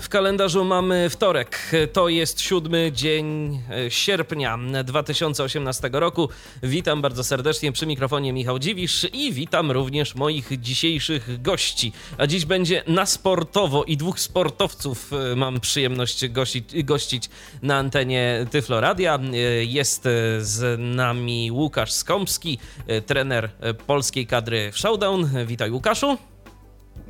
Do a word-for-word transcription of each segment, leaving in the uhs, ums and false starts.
W kalendarzu mamy wtorek. To jest siódmy dzień sierpnia dwa tysiące osiemnastego roku. Witam bardzo serdecznie przy mikrofonie Michał Dziwisz i witam również moich dzisiejszych gości. A dziś będzie na sportowo i dwóch sportowców mam przyjemność gościć, gościć na antenie Tyfloradia. Jest z nami Łukasz Skąpski, trener polskiej kadry w Showdown. Witaj, Łukaszu.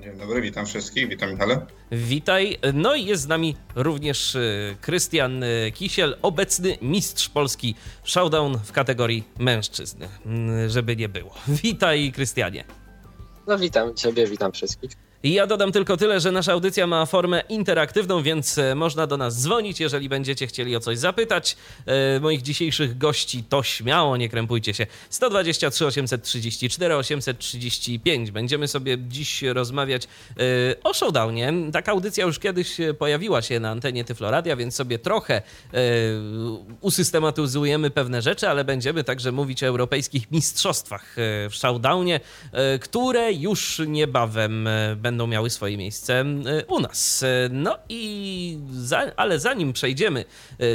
Dzień dobry, witam wszystkich, witam Michale. Witaj. No i jest z nami również Krystian Kisiel, obecny mistrz Polski Showdown w kategorii mężczyzn, żeby nie było. Witaj, Krystianie. No witam Ciebie, witam wszystkich. Ja dodam tylko tyle, że nasza audycja ma formę interaktywną, więc można do nas dzwonić, jeżeli będziecie chcieli o coś zapytać. Moich dzisiejszych gości to śmiało, nie krępujcie się. jeden dwa trzy, osiem trzy cztery, osiem trzy pięć. Będziemy sobie dziś rozmawiać o Showdownie. Taka audycja już kiedyś pojawiła się na antenie Tyfloradia, więc sobie trochę usystematyzujemy pewne rzeczy, ale będziemy także mówić o europejskich mistrzostwach w Showdownie, które już niebawem będą będą miały swoje miejsce u nas. No i, za, ale zanim przejdziemy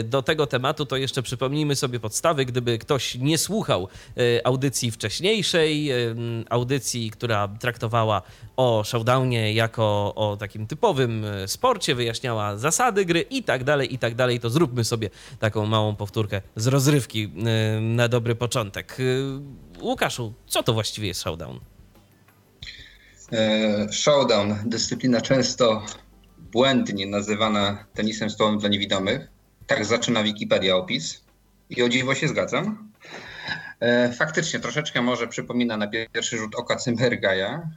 do tego tematu, to jeszcze przypomnijmy sobie podstawy, gdyby ktoś nie słuchał audycji wcześniejszej, audycji, która traktowała o Showdownie jako o takim typowym sporcie, wyjaśniała zasady gry i tak dalej, i tak dalej, to zróbmy sobie taką małą powtórkę z rozrywki na dobry początek. Łukaszu, co to właściwie jest Showdown? Showdown, dyscyplina często błędnie nazywana tenisem stołowym dla niewidomych. Tak zaczyna Wikipedia opis i o dziwo się zgadzam. Faktycznie troszeczkę może przypomina na pierwszy rzut oka Cymbergaja.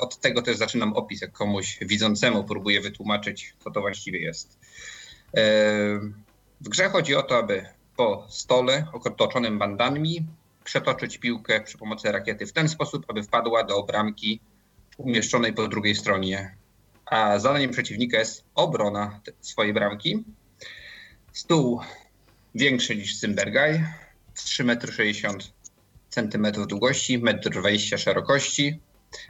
Od tego też zaczynam opis, jak komuś widzącemu próbuję wytłumaczyć, co to właściwie jest. W grze chodzi o to, aby po stole otoczonym bandami przetoczyć piłkę przy pomocy rakiety w ten sposób, aby wpadła do bramki umieszczonej po drugiej stronie, a zadaniem przeciwnika jest obrona swojej bramki. Stół większy niż Cymbergaj, trzy metry sześćdziesiąt centymetrów długości, metr dwadzieścia szerokości,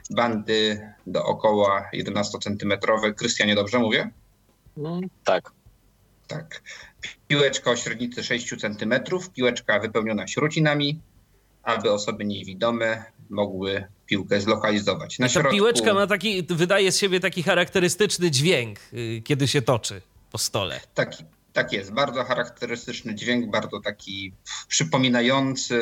bandy dookoła jedenaście centymetrów. Krystianie, dobrze mówię? No, tak. Tak. Piłeczka o średnicy sześć centymetrów, piłeczka wypełniona śrucinami, aby osoby niewidome mogły piłkę zlokalizować. Na Ta środku... piłeczka ma taki, wydaje z siebie taki charakterystyczny dźwięk, kiedy się toczy po stole. Tak, tak jest, bardzo charakterystyczny dźwięk, bardzo taki przypominający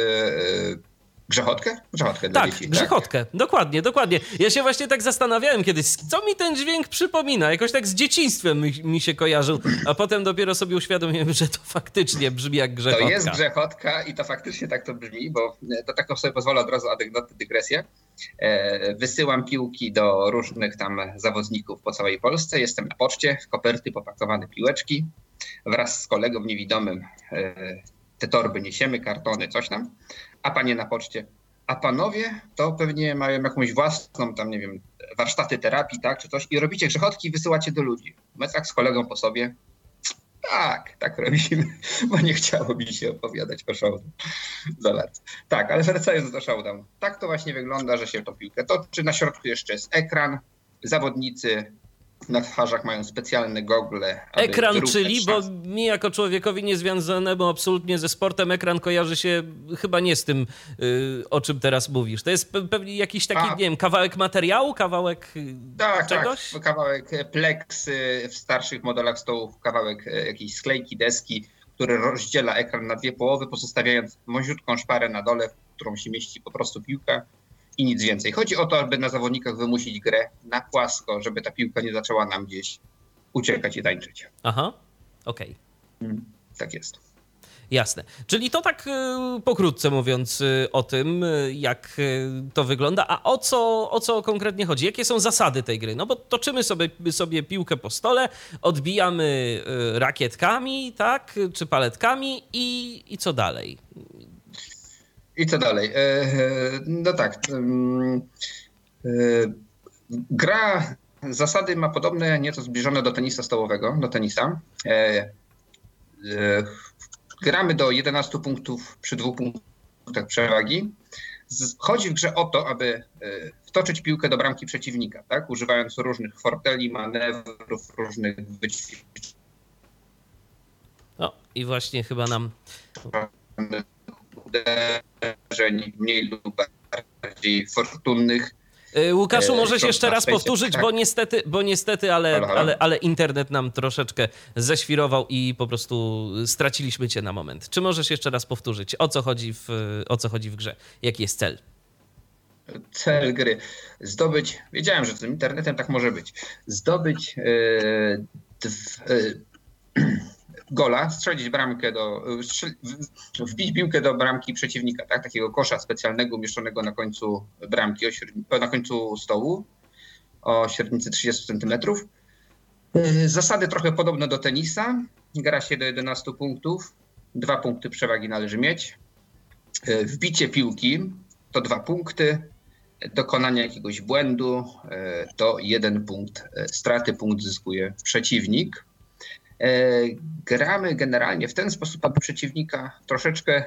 grzechotkę? Grzechotkę dla tak, dzieci. Grzechotkę. Tak, grzechotkę, dokładnie, dokładnie. Ja się właśnie tak zastanawiałem kiedyś, co mi ten dźwięk przypomina, jakoś tak z dzieciństwem mi, mi się kojarzył, a potem dopiero sobie uświadomiłem, że to faktycznie brzmi jak grzechotka. To jest grzechotka i to faktycznie tak to brzmi, bo to tak sobie pozwolę od razu anegdotę, dygresję. Wysyłam piłki do różnych tam zawodników po całej Polsce, jestem na poczcie, w koperty popakowane piłeczki, wraz z kolegą niewidomym te torby niesiemy, kartony, coś tam, a panie na poczcie, a panowie to pewnie mają jakąś własną tam, nie wiem, warsztaty terapii, tak, czy coś i robicie grzechotki i wysyłacie do ludzi. My tak z kolegą po sobie, tak, tak robimy, bo nie chciało mi się opowiadać o Showdown za lat. Tak, ale wracając do Showdown, tak to właśnie wygląda, że się tą piłkę toczy, na środku jeszcze jest ekran, zawodnicy na twarzach mają specjalne gogle. Ekran, czyli, bo mi jako człowiekowi niezwiązanemu absolutnie ze sportem, ekran kojarzy się chyba nie z tym, yy, o czym teraz mówisz. To jest pewnie jakiś taki, A, nie wiem, kawałek materiału, kawałek tak, czegoś? Tak, kawałek pleksy w starszych modelach stołów, kawałek jakiejś sklejki, deski, który rozdziela ekran na dwie połowy, pozostawiając wąziutką szparę na dole, w którą się mieści po prostu piłka. I nic więcej. Chodzi o to, aby na zawodnikach wymusić grę na płasko, żeby ta piłka nie zaczęła nam gdzieś uciekać i tańczyć. Aha, okej. Okay. Tak jest. Jasne. Czyli to tak pokrótce mówiąc o tym, jak to wygląda. A o co, o co konkretnie chodzi? Jakie są zasady tej gry? No bo toczymy sobie, sobie piłkę po stole, odbijamy rakietkami, tak? Czy paletkami i, i co dalej? I co dalej? No tak, gra Zasady ma podobne, nieco zbliżone do tenisa stołowego, do tenisa. E, e, gramy do jedenastu punktów przy dwóch punktach przewagi. Chodzi w grze o to, aby wtoczyć piłkę do bramki przeciwnika, tak? Używając różnych forteli, manewrów, różnych wyćwiczeń. O, i właśnie chyba nam... uderzeń mniej lub bardziej fortunnych. Łukaszu, możesz jeszcze raz powtórzyć, bo niestety, bo niestety, ale, ale, ale internet nam troszeczkę ześwirował i po prostu straciliśmy cię na moment. Czy możesz jeszcze raz powtórzyć, o co chodzi w, o co chodzi w grze? Jaki jest cel? Cel gry. Zdobyć, wiedziałem, że z tym internetem tak może być, zdobyć yy, dw, yy, gola, strzelić bramkę do, wbić piłkę do bramki przeciwnika, tak? Takiego kosza specjalnego umieszczonego na końcu bramki, na końcu stołu o średnicy trzydziestu centymetrów. Zasady trochę podobne do tenisa. Gra się do jedenastu punktów. Dwa punkty przewagi należy mieć. Wbicie piłki to dwa punkty. Dokonanie jakiegoś błędu to jeden punkt straty. Punkt zyskuje przeciwnik. Gramy generalnie w ten sposób, aby przeciwnika troszeczkę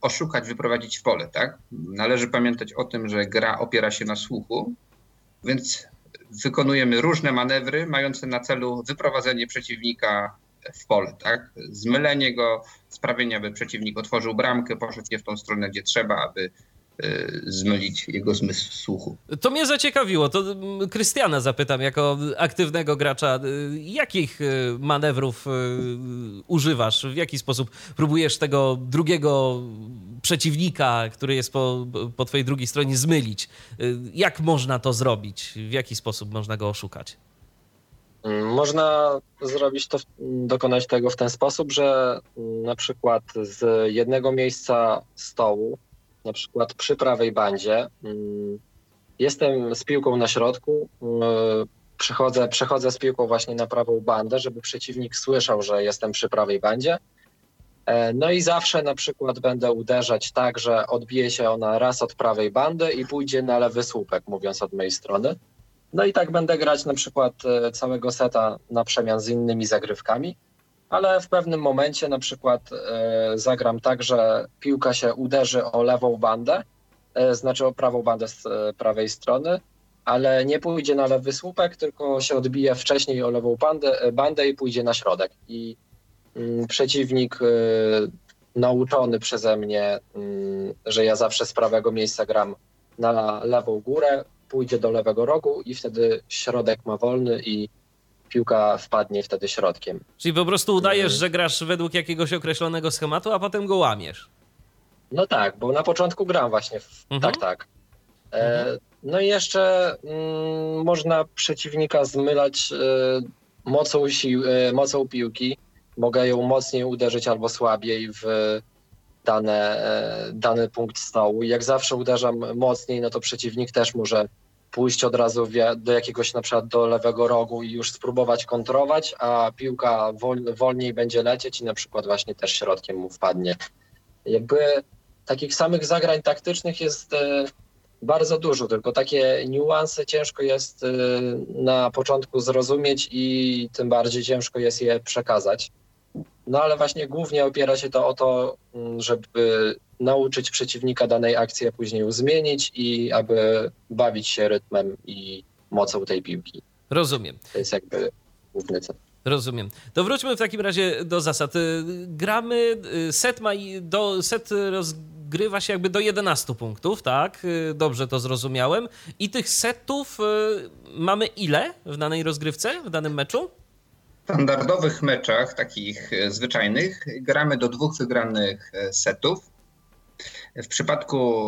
oszukać, wyprowadzić w pole, tak? Należy pamiętać o tym, że gra opiera się na słuchu, więc wykonujemy różne manewry mające na celu wyprowadzenie przeciwnika w pole, tak? Zmylenie go, sprawienie, aby przeciwnik otworzył bramkę, poszedł je w tą stronę, gdzie trzeba, aby zmylić jego zmysł słuchu. To mnie zaciekawiło, to Krystiana zapytam jako aktywnego gracza, jakich manewrów używasz, w jaki sposób próbujesz tego drugiego przeciwnika, który jest po, po twojej drugiej stronie, zmylić? Jak można to zrobić? W jaki sposób można go oszukać? Można zrobić to, dokonać tego w ten sposób, że na przykład z jednego miejsca stołu, na przykład przy prawej bandzie, jestem z piłką na środku, przechodzę, przechodzę z piłką właśnie na prawą bandę, żeby przeciwnik słyszał, że jestem przy prawej bandzie. No i zawsze na przykład będę uderzać tak, że odbije się ona raz od prawej bandy i pójdzie na lewy słupek, mówiąc od mojej strony. No i tak będę grać na przykład całego seta na przemian z innymi zagrywkami. Ale w pewnym momencie na przykład e, zagram tak, że piłka się uderzy o lewą bandę, e, znaczy o prawą bandę z e, prawej strony, ale nie pójdzie na lewy słupek, tylko się odbije wcześniej o lewą bandę, e, bandę i pójdzie na środek. I m, przeciwnik e, nauczony przeze mnie, m, że ja zawsze z prawego miejsca gram na lewą górę, pójdzie do lewego rogu i wtedy środek ma wolny i piłka wpadnie wtedy środkiem. Czyli po prostu udajesz, że grasz według jakiegoś określonego schematu, a potem go łamiesz. No tak, bo na początku gram właśnie w... mhm. tak, tak. E, mhm. No i jeszcze mm, można przeciwnika zmylać e, mocą, sił, e, mocą piłki. Mogę ją mocniej uderzyć albo słabiej w dane, e, dany punkt stołu. Jak zawsze uderzam mocniej, no to przeciwnik też może pójść od razu do jakiegoś, na przykład do lewego rogu i już spróbować kontrować, a piłka wol, wolniej będzie lecieć i na przykład właśnie też środkiem mu wpadnie. Jakby takich samych zagrań taktycznych jest bardzo dużo, tylko takie niuanse ciężko jest na początku zrozumieć i tym bardziej ciężko jest je przekazać. No ale właśnie głównie opiera się to o to, żeby nauczyć przeciwnika danej akcji, a później ją zmienić i aby bawić się rytmem i mocą tej piłki. Rozumiem. To jest jakby główny cel. Rozumiem. To wróćmy w takim razie do zasad. Gramy, set ma do set rozgrywa się jakby do jedenastu punktów, tak? Dobrze to zrozumiałem. I tych setów mamy ile w danej rozgrywce, w danym meczu? W standardowych meczach, takich zwyczajnych, gramy do dwóch wygranych setów. W przypadku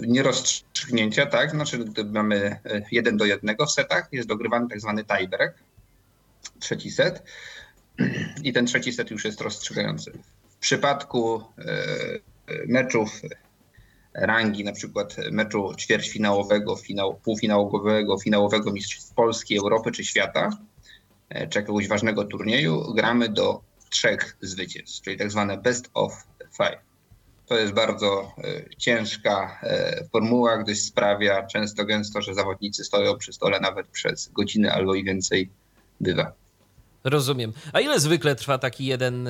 nierozstrzygnięcia, tak, znaczy gdy mamy jeden do jednego w setach, jest dogrywany tak zwany tiebreak, trzeci set, i ten trzeci set już jest rozstrzygający. W przypadku meczów rangi, na przykład meczu ćwierćfinałowego, finał, półfinałowego, finałowego mistrzostw Polski, Europy czy świata, czy jakiegoś ważnego turnieju, gramy do trzech zwycięstw, czyli tak zwane best of five. To jest bardzo ciężka formuła, gdyż sprawia często gęsto, że zawodnicy stoją przy stole nawet przez godzinę albo i więcej bywa. Rozumiem. A ile zwykle trwa taki jeden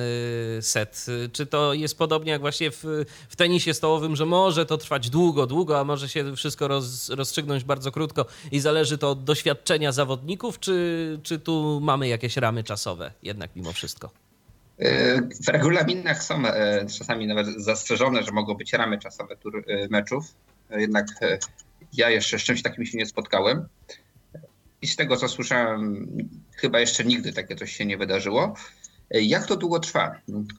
set? Czy to jest podobnie jak właśnie w, w tenisie stołowym, że może to trwać długo, długo, a może się wszystko roz, rozstrzygnąć bardzo krótko i zależy to od doświadczenia zawodników, czy, czy tu mamy jakieś ramy czasowe jednak mimo wszystko? W regulaminach są czasami nawet zastrzeżone, że mogą być ramy czasowe tur meczów, jednak ja jeszcze z czymś takim się nie spotkałem. I z tego, co słyszałem, chyba jeszcze nigdy takie coś się nie wydarzyło. Jak to długo trwa?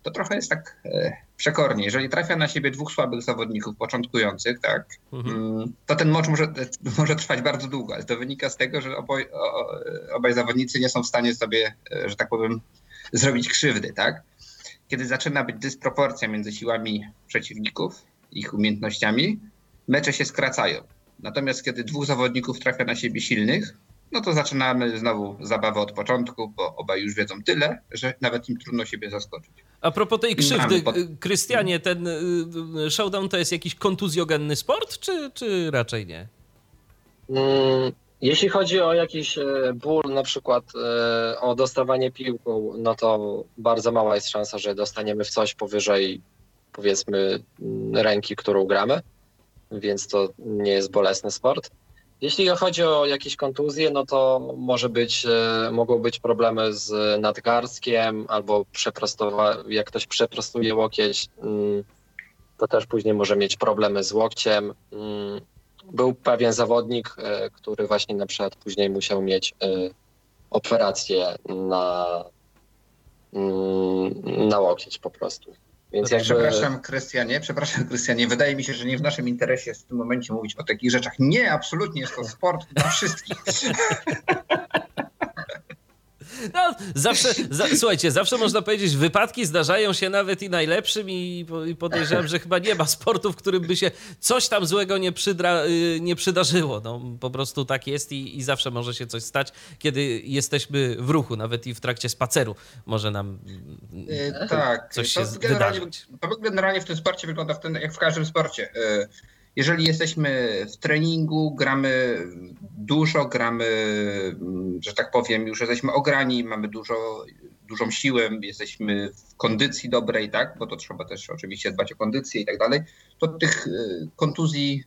To trochę jest tak przekornie. Jeżeli trafia na siebie dwóch słabych zawodników początkujących, tak, mhm. to ten mecz może, może trwać bardzo długo. Ale to wynika z tego, że oboj, obaj zawodnicy nie są w stanie sobie, że tak powiem, zrobić krzywdy. Tak? Kiedy zaczyna być dysproporcja między siłami przeciwników, ich umiejętnościami, mecze się skracają. Natomiast kiedy dwóch zawodników trafia na siebie silnych, no to zaczynamy znowu zabawę od początku, bo obaj już wiedzą tyle, że nawet im trudno siebie zaskoczyć. A propos tej krzywdy, pod... Krystianie, ten showdown to jest jakiś kontuzjogenny sport, czy, czy raczej nie? Jeśli chodzi o jakiś ból, na przykład o dostawanie piłką, no to bardzo mała jest szansa, że dostaniemy w coś powyżej, powiedzmy, ręki, którą gramy, więc to nie jest bolesny sport. Jeśli chodzi o jakieś kontuzje, no to może być, mogą być problemy z nadgarstkiem albo przeprostowa- jak ktoś przeprostuje łokieć, to też później może mieć problemy z łokciem. Był pewien zawodnik, który właśnie na przykład później musiał mieć operację na, na łokieć po prostu. Więc jakby... Przepraszam, Krystianie, przepraszam, Krystianie, wydaje mi się, że nie w naszym interesie jest w tym momencie mówić o takich rzeczach. Nie, absolutnie jest to sport dla wszystkich. No, zawsze, za, słuchajcie, zawsze można powiedzieć, wypadki zdarzają się nawet i najlepszym i, i podejrzewam, że chyba nie ma sportu, w którym by się coś tam złego nie, przydra, nie przydarzyło. No, po prostu tak jest i, i zawsze może się coś stać, kiedy jesteśmy w ruchu, nawet i w trakcie spaceru może nam e, tak, coś się wydarzyć. To generalnie w tym sporcie wygląda w ten, jak w każdym sporcie. Jeżeli jesteśmy w treningu, gramy dużo, gramy, że tak powiem, już jesteśmy ograni, mamy dużo, dużą siłę, jesteśmy w kondycji dobrej, tak, bo to trzeba też oczywiście dbać o kondycję i tak dalej, to tych kontuzji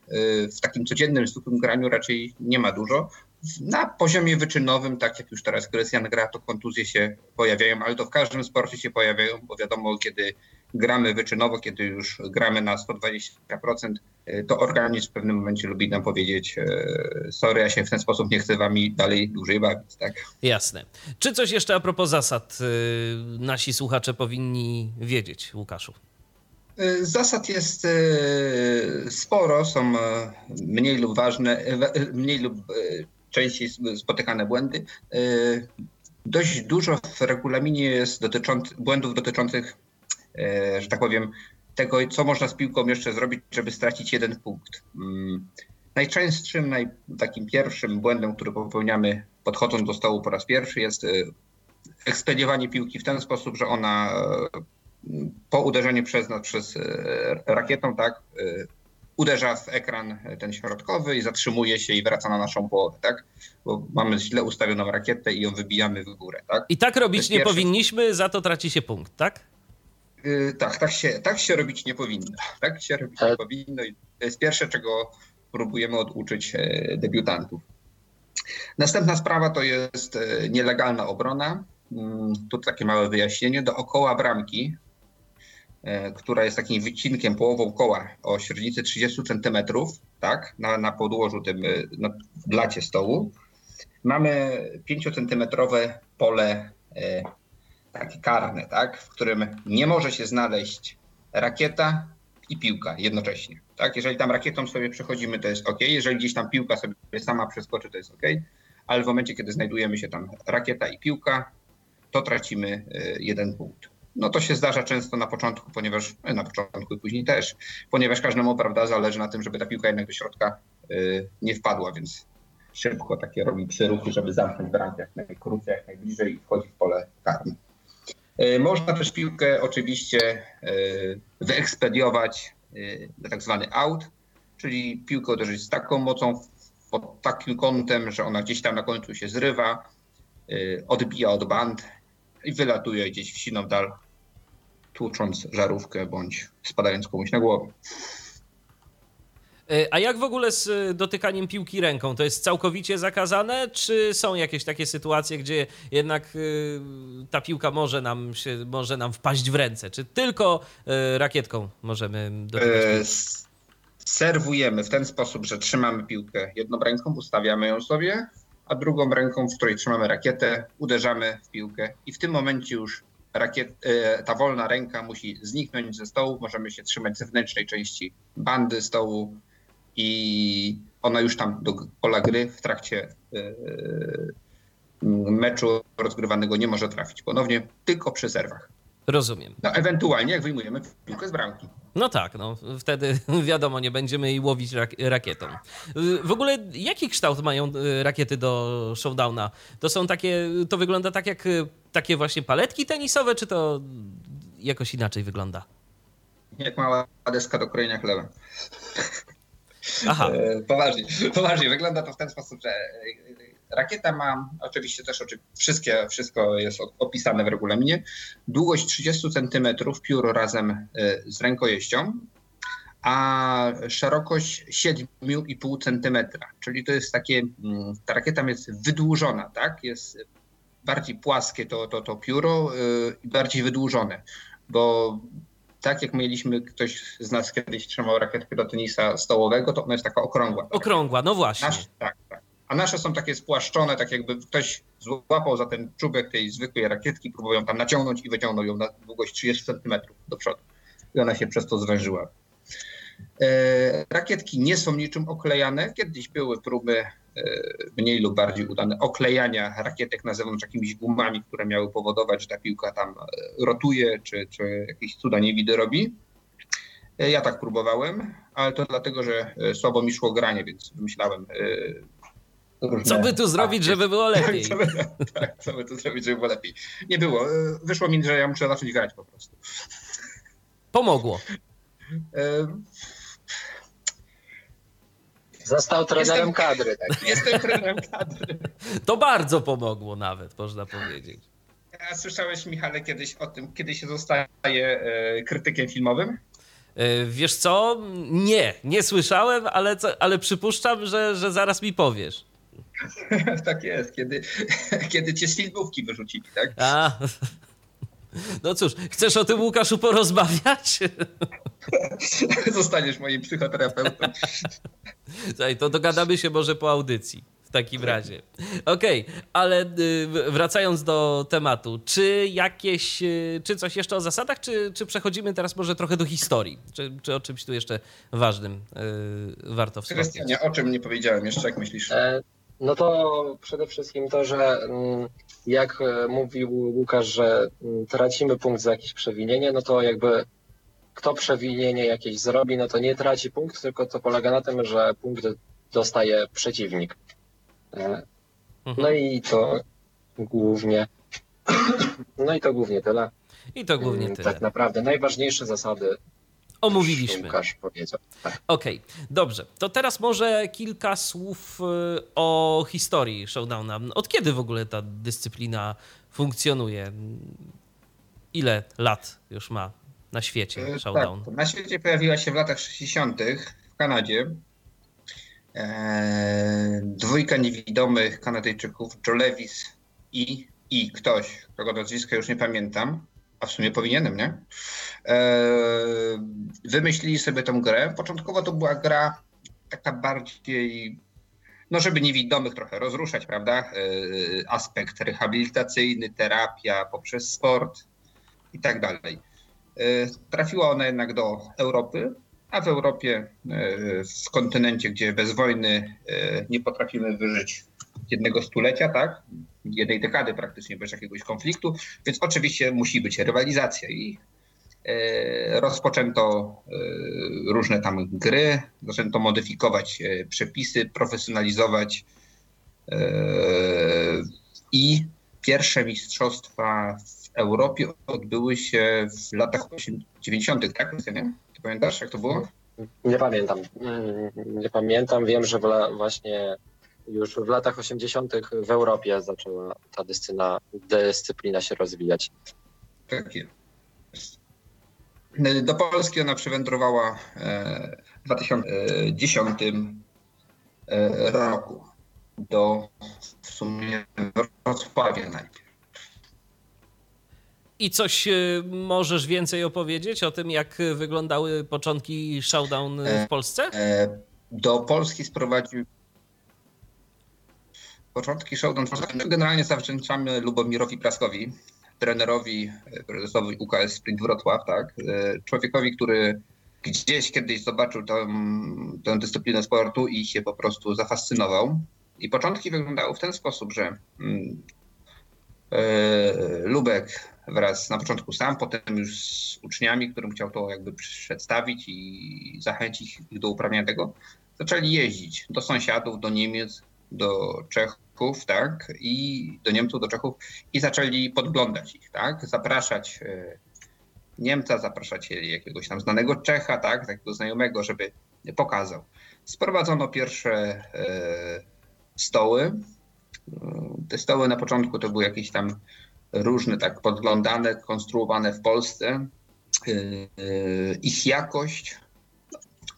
w takim codziennym, zwykłym graniu raczej nie ma dużo. Na poziomie wyczynowym, tak jak już teraz Krystian gra, to kontuzje się pojawiają, ale to w każdym sporcie się pojawiają, bo wiadomo, kiedy gramy wyczynowo, kiedy już gramy na sto dwadzieścia procent, to organizm w pewnym momencie lubi nam powiedzieć sorry, ja się w ten sposób nie chcę wami dalej dłużej bawić, tak? Jasne. Czy coś jeszcze a propos zasad nasi słuchacze powinni wiedzieć, Łukaszu? Zasad jest sporo, są mniej lub ważne, mniej lub częściej spotykane błędy. Dość dużo w regulaminie jest dotyczący, błędów dotyczących, że tak powiem, tego, co można z piłką jeszcze zrobić, żeby stracić jeden punkt. Najczęstszym, naj, takim pierwszym błędem, który popełniamy podchodząc do stołu po raz pierwszy, jest ekspediowanie piłki w ten sposób, że ona po uderzeniu przez nas przez rakietą, tak, uderza w ekran ten środkowy i zatrzymuje się i wraca na naszą połowę, tak? Bo mamy źle ustawioną rakietę i ją wybijamy w górę, tak? I tak robić nie powinniśmy, za to traci się punkt, tak? Yy, tak, tak się, tak się robić nie powinno. Tak się robić nie powinno i to jest pierwsze, czego próbujemy oduczyć e, debiutantów. Następna sprawa to jest e, nielegalna obrona. Mm, tu takie małe wyjaśnienie. Dookoła bramki, e, która jest takim wycinkiem, połową koła o średnicy trzydzieści centymetrów, tak, na, na podłożu, tym, na blacie stołu, mamy pięciocentymetrowe pole e, takie karne, tak, w którym nie może się znaleźć rakieta i piłka jednocześnie. Tak? Jeżeli tam rakietą sobie przechodzimy, to jest ok. Jeżeli gdzieś tam piłka sobie sama przeskoczy, to jest ok. Ale w momencie, kiedy znajdujemy się tam rakieta i piłka, to tracimy jeden punkt. No to się zdarza często na początku, ponieważ na początku i później też, ponieważ każdemu, prawda, zależy na tym, żeby ta piłka jednak do środka nie wpadła, więc szybko takie robi przyruchy, żeby zamknąć bramkę jak najkrócej, jak najbliżej i wchodzi w pole karne. Można też piłkę oczywiście wyekspediować na tak zwany out, czyli piłkę uderzyć z taką mocą, pod takim kątem, że ona gdzieś tam na końcu się zrywa, odbija od band i wylatuje gdzieś w siną dal, tłucząc żarówkę bądź spadając komuś na głowę. A jak w ogóle z dotykaniem piłki ręką? To jest całkowicie zakazane, czy są jakieś takie sytuacje, gdzie jednak ta piłka może nam, się, może nam wpaść w ręce? Czy tylko rakietką możemy dotykać? E- Serwujemy w ten sposób, że trzymamy piłkę jedną ręką, ustawiamy ją sobie, a drugą ręką, w której trzymamy rakietę, uderzamy w piłkę i w tym momencie już rakiet, ta wolna ręka musi zniknąć ze stołu, możemy się trzymać zewnętrznej części bandy stołu i ona już tam do pola gry w trakcie meczu rozgrywanego nie może trafić ponownie, tylko przy serwach. Rozumiem. No, ewentualnie jak wyjmujemy piłkę z bramki. No tak, no wtedy wiadomo, nie będziemy jej łowić rak- rakietą. W ogóle jaki kształt mają rakiety do showdowna? To są takie, to wygląda tak jak takie właśnie paletki tenisowe, czy to jakoś inaczej wygląda? Jak mała deska do krojenia chleba. Aha. Poważnie, poważnie, wygląda to w ten sposób, że rakieta ma, oczywiście też wszystkie, wszystko jest opisane w regulaminie, długość trzydzieści centymetrów, pióro razem z rękojeścią, a szerokość siedem i pół centymetra, czyli to jest takie, ta rakieta jest wydłużona, tak? Jest bardziej płaskie to, to, to pióro i bardziej wydłużone, bo tak jak mieliśmy, ktoś z nas kiedyś trzymał rakietkę do tenisa stołowego, to ona jest taka okrągła. Tak? Okrągła, no właśnie. Nasz, tak, tak. A nasze są takie spłaszczone, tak jakby ktoś złapał za ten czubek tej zwykłej rakietki, próbują tam naciągnąć i wyciągnął ją na długość trzydzieści centymetrów do przodu. I ona się przez to zwężyła. E, rakietki nie są niczym oklejane. Kiedyś były próby e, mniej lub bardziej udane oklejania rakietek na zewnątrz jakimiś gumami, które miały powodować, że ta piłka tam rotuje, czy, czy jakieś cuda niewidy robi. E, ja tak próbowałem, ale to dlatego, że słabo mi szło granie, więc wymyślałem... E, Co by tu zrobić, żeby było lepiej? Co by, tak, co by tu zrobić, żeby było lepiej? Nie było. Wyszło mi, że ja muszę zacząć grać po prostu. Pomogło. Został trenerem jestem, kadry. Tak? Jestem trenerem kadry. To bardzo pomogło nawet, można powiedzieć. A słyszałeś, Michale, kiedyś o tym, kiedy się zostaje krytykiem filmowym? Wiesz co? Nie, nie słyszałem, ale, ale przypuszczam, że, że zaraz mi powiesz. Tak jest, kiedy, kiedy cię z filmówki wyrzucili, tak? A, no cóż, chcesz o tym, Łukaszu, porozmawiać? Zostaniesz moim psychoterapeutą. Słuchaj, to dogadamy się może po audycji w takim razie. Okej, okay, ale wracając do tematu, czy jakieś, czy coś jeszcze o zasadach, czy, czy przechodzimy teraz może trochę do historii? Czy, czy o czymś tu jeszcze ważnym yy, warto wspomnieć? Krystianie, o czym nie powiedziałem jeszcze, jak myślisz? E- No to przede wszystkim to, że jak mówił Łukasz, że tracimy punkt za jakieś przewinienie, no to jakby kto przewinienie jakieś zrobi, no to nie traci punkt, tylko to polega na tym, że punkt dostaje przeciwnik. No i to głównie, no i to głównie tyle. I to głównie tyle. Tak naprawdę najważniejsze zasady. Omówiliśmy. Łukasz powiedział. Tak. Okej, okay, dobrze. To teraz może kilka słów o historii showdowna. Od kiedy w ogóle ta dyscyplina funkcjonuje? Ile lat już ma na świecie showdown? Tak, na świecie pojawiła się w latach sześćdziesiątych w Kanadzie. Eee, dwójka niewidomych Kanadyjczyków, Joe Levis i, i ktoś, którego nazwiska już nie pamiętam. A w sumie powinienem, nie? Wymyślili sobie tę grę. Początkowo to była gra taka bardziej, no żeby niewidomych trochę rozruszać, prawda? Aspekt rehabilitacyjny, terapia poprzez sport i tak dalej. Trafiła ona jednak do Europy, a w Europie, w kontynencie, gdzie bez wojny nie potrafimy wyżyć jednego stulecia, tak? Jednej dekady praktycznie bez jakiegoś konfliktu, więc oczywiście musi być rywalizacja i e, rozpoczęto e, różne tam gry, zaczęto modyfikować e, przepisy, profesjonalizować e, i pierwsze mistrzostwa w Europie odbyły się w latach dziewięćdziesiątych, tak? Pamiętasz, jak to było? Nie pamiętam. Nie pamiętam. Wiem, że właśnie już w latach osiemdziesiątych w Europie zaczęła ta dyscyplina, dyscyplina się rozwijać. Tak jest. Do Polski ona przywędrowała w dwa tysiące dziesiątym roku. Do w sumie Wrocławia najpierw. I coś możesz więcej opowiedzieć o tym, jak wyglądały początki Showdown w Polsce? Do Polski sprowadził początki Showdown generalnie zawdzięczamy Lubomirowi Praskowi, trenerowi, prezesowi U K S Sprint Wrocław, tak? Człowiekowi, który gdzieś kiedyś zobaczył tę, tę dyscyplinę sportu i się po prostu zafascynował. I początki wyglądały w ten sposób, że Lubek wraz na początku sam, potem już z uczniami, którym chciał to jakby przedstawić i zachęcić ich do uprawiania tego, zaczęli jeździć do sąsiadów, do Niemiec, do Czechów, tak, i do Niemców, do Czechów i zaczęli podglądać ich, tak, zapraszać Niemca, zapraszać jakiegoś tam znanego Czecha, tak, takiego znajomego, żeby pokazał. Sprowadzono pierwsze stoły. Te stoły na początku to były jakieś tam różne, tak podglądane, konstruowane w Polsce. Ich jakość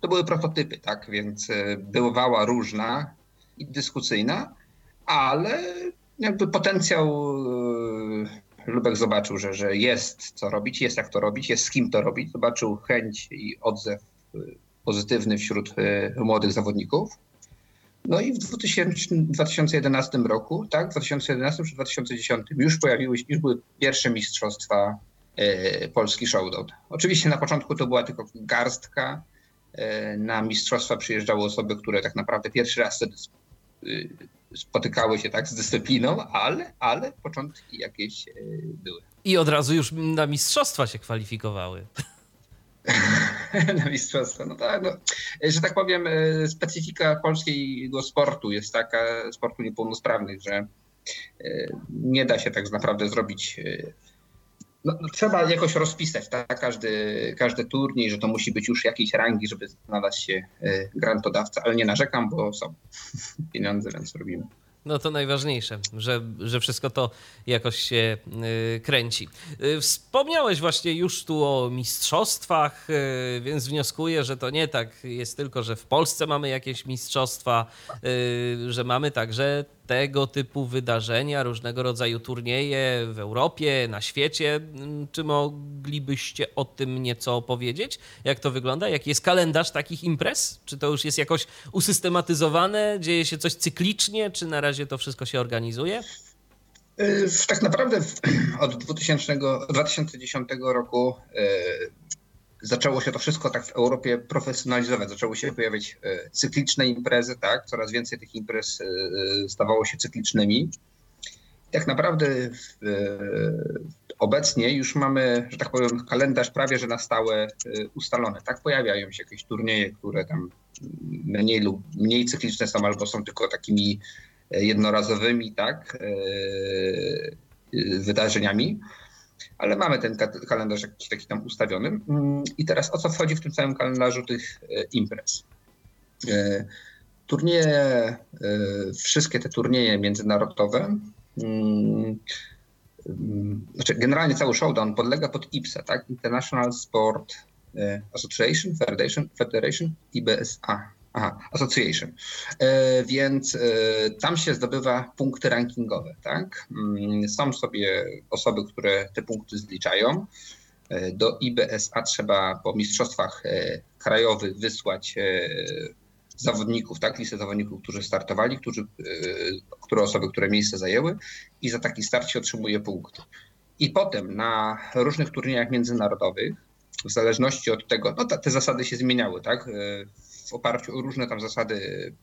to były prototypy, tak, więc bywała różna i dyskusyjna, ale jakby potencjał Lubek zobaczył, że, że jest co robić, jest jak to robić, jest z kim to robić. Zobaczył chęć i odzew pozytywny wśród młodych zawodników. No i w dwa tysiące jedenastym roku, tak, w dwa tysiące jedenastym czy dwa tysiące dziesiątym już pojawiły się, już były pierwsze mistrzostwa e, Polski Showdown. Oczywiście na początku to była tylko garstka. E, na mistrzostwa przyjeżdżały osoby, które tak naprawdę pierwszy raz wtedy spotykały się tak z dyscypliną, ale, ale początki jakieś e, były. I od razu już na mistrzostwa się kwalifikowały. Na mistrzostwo. No tak, no. Że tak powiem, specyfika polskiego sportu jest taka, sportu niepełnosprawnych, że nie da się tak naprawdę zrobić. No, trzeba jakoś rozpisać, tak? Każdy, każdy turniej, że to musi być już jakiejś rangi, żeby znalazł się grantodawca, ale nie narzekam, bo są pieniądze, więc robimy. No to najważniejsze, że, że wszystko to jakoś się kręci. Wspomniałeś właśnie już tu o mistrzostwach, więc wnioskuję, że to nie tak jest tylko, że w Polsce mamy jakieś mistrzostwa, że mamy także tego typu wydarzenia, różnego rodzaju turnieje w Europie, na świecie. Czy moglibyście o tym nieco opowiedzieć? Jak to wygląda? Jaki jest kalendarz takich imprez? Czy to już jest jakoś usystematyzowane? Dzieje się coś cyklicznie? Czy na razie to wszystko się organizuje? Tak naprawdę od dwa tysiące dziesiątego roku zaczęło się to wszystko tak w Europie profesjonalizować. Zaczęły się pojawiać cykliczne imprezy, tak? Coraz więcej tych imprez stawało się cyklicznymi. Tak naprawdę obecnie już mamy, że tak powiem, kalendarz prawie że na stałe ustalony. Tak, pojawiają się jakieś turnieje, które tam mniej lub mniej cykliczne są, albo są tylko takimi jednorazowymi, tak, wydarzeniami. Ale mamy ten kalendarz jakiś taki tam ustawiony. I teraz o co wchodzi w tym całym kalendarzu tych imprez? Turnieje, wszystkie te turnieje międzynarodowe, znaczy generalnie cały Showdown podlega pod I B S A, tak? International Sport Association, Federation, Federation I B S A. Aha, Association. Więc tam się zdobywa punkty rankingowe, tak? Są sobie osoby, które te punkty zliczają. Do I B S A trzeba po mistrzostwach krajowych wysłać zawodników, tak? Listę zawodników, którzy startowali, którzy, które osoby, które miejsce zajęły i za taki start się otrzymuje punkty. I potem na różnych turniejach międzynarodowych, w zależności od tego, no te zasady się zmieniały, tak? W oparciu o różne tam zasady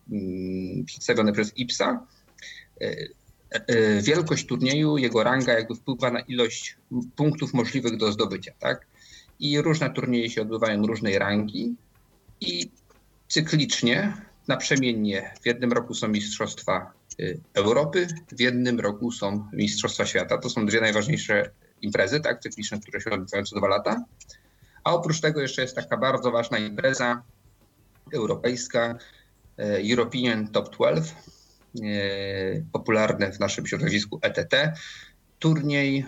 przedstawione przez I B S A, wielkość turnieju, jego ranga jakby wpływa na ilość punktów możliwych do zdobycia, tak? I różne turnieje się odbywają różnej rangi i cyklicznie, naprzemiennie w jednym roku są mistrzostwa Europy, w jednym roku są mistrzostwa świata. To są dwie najważniejsze imprezy, tak, cykliczne, które się odbywają co dwa lata. A oprócz tego jeszcze jest taka bardzo ważna impreza europejska, European Top dwanaście, popularny w naszym środowisku E T T. Turniej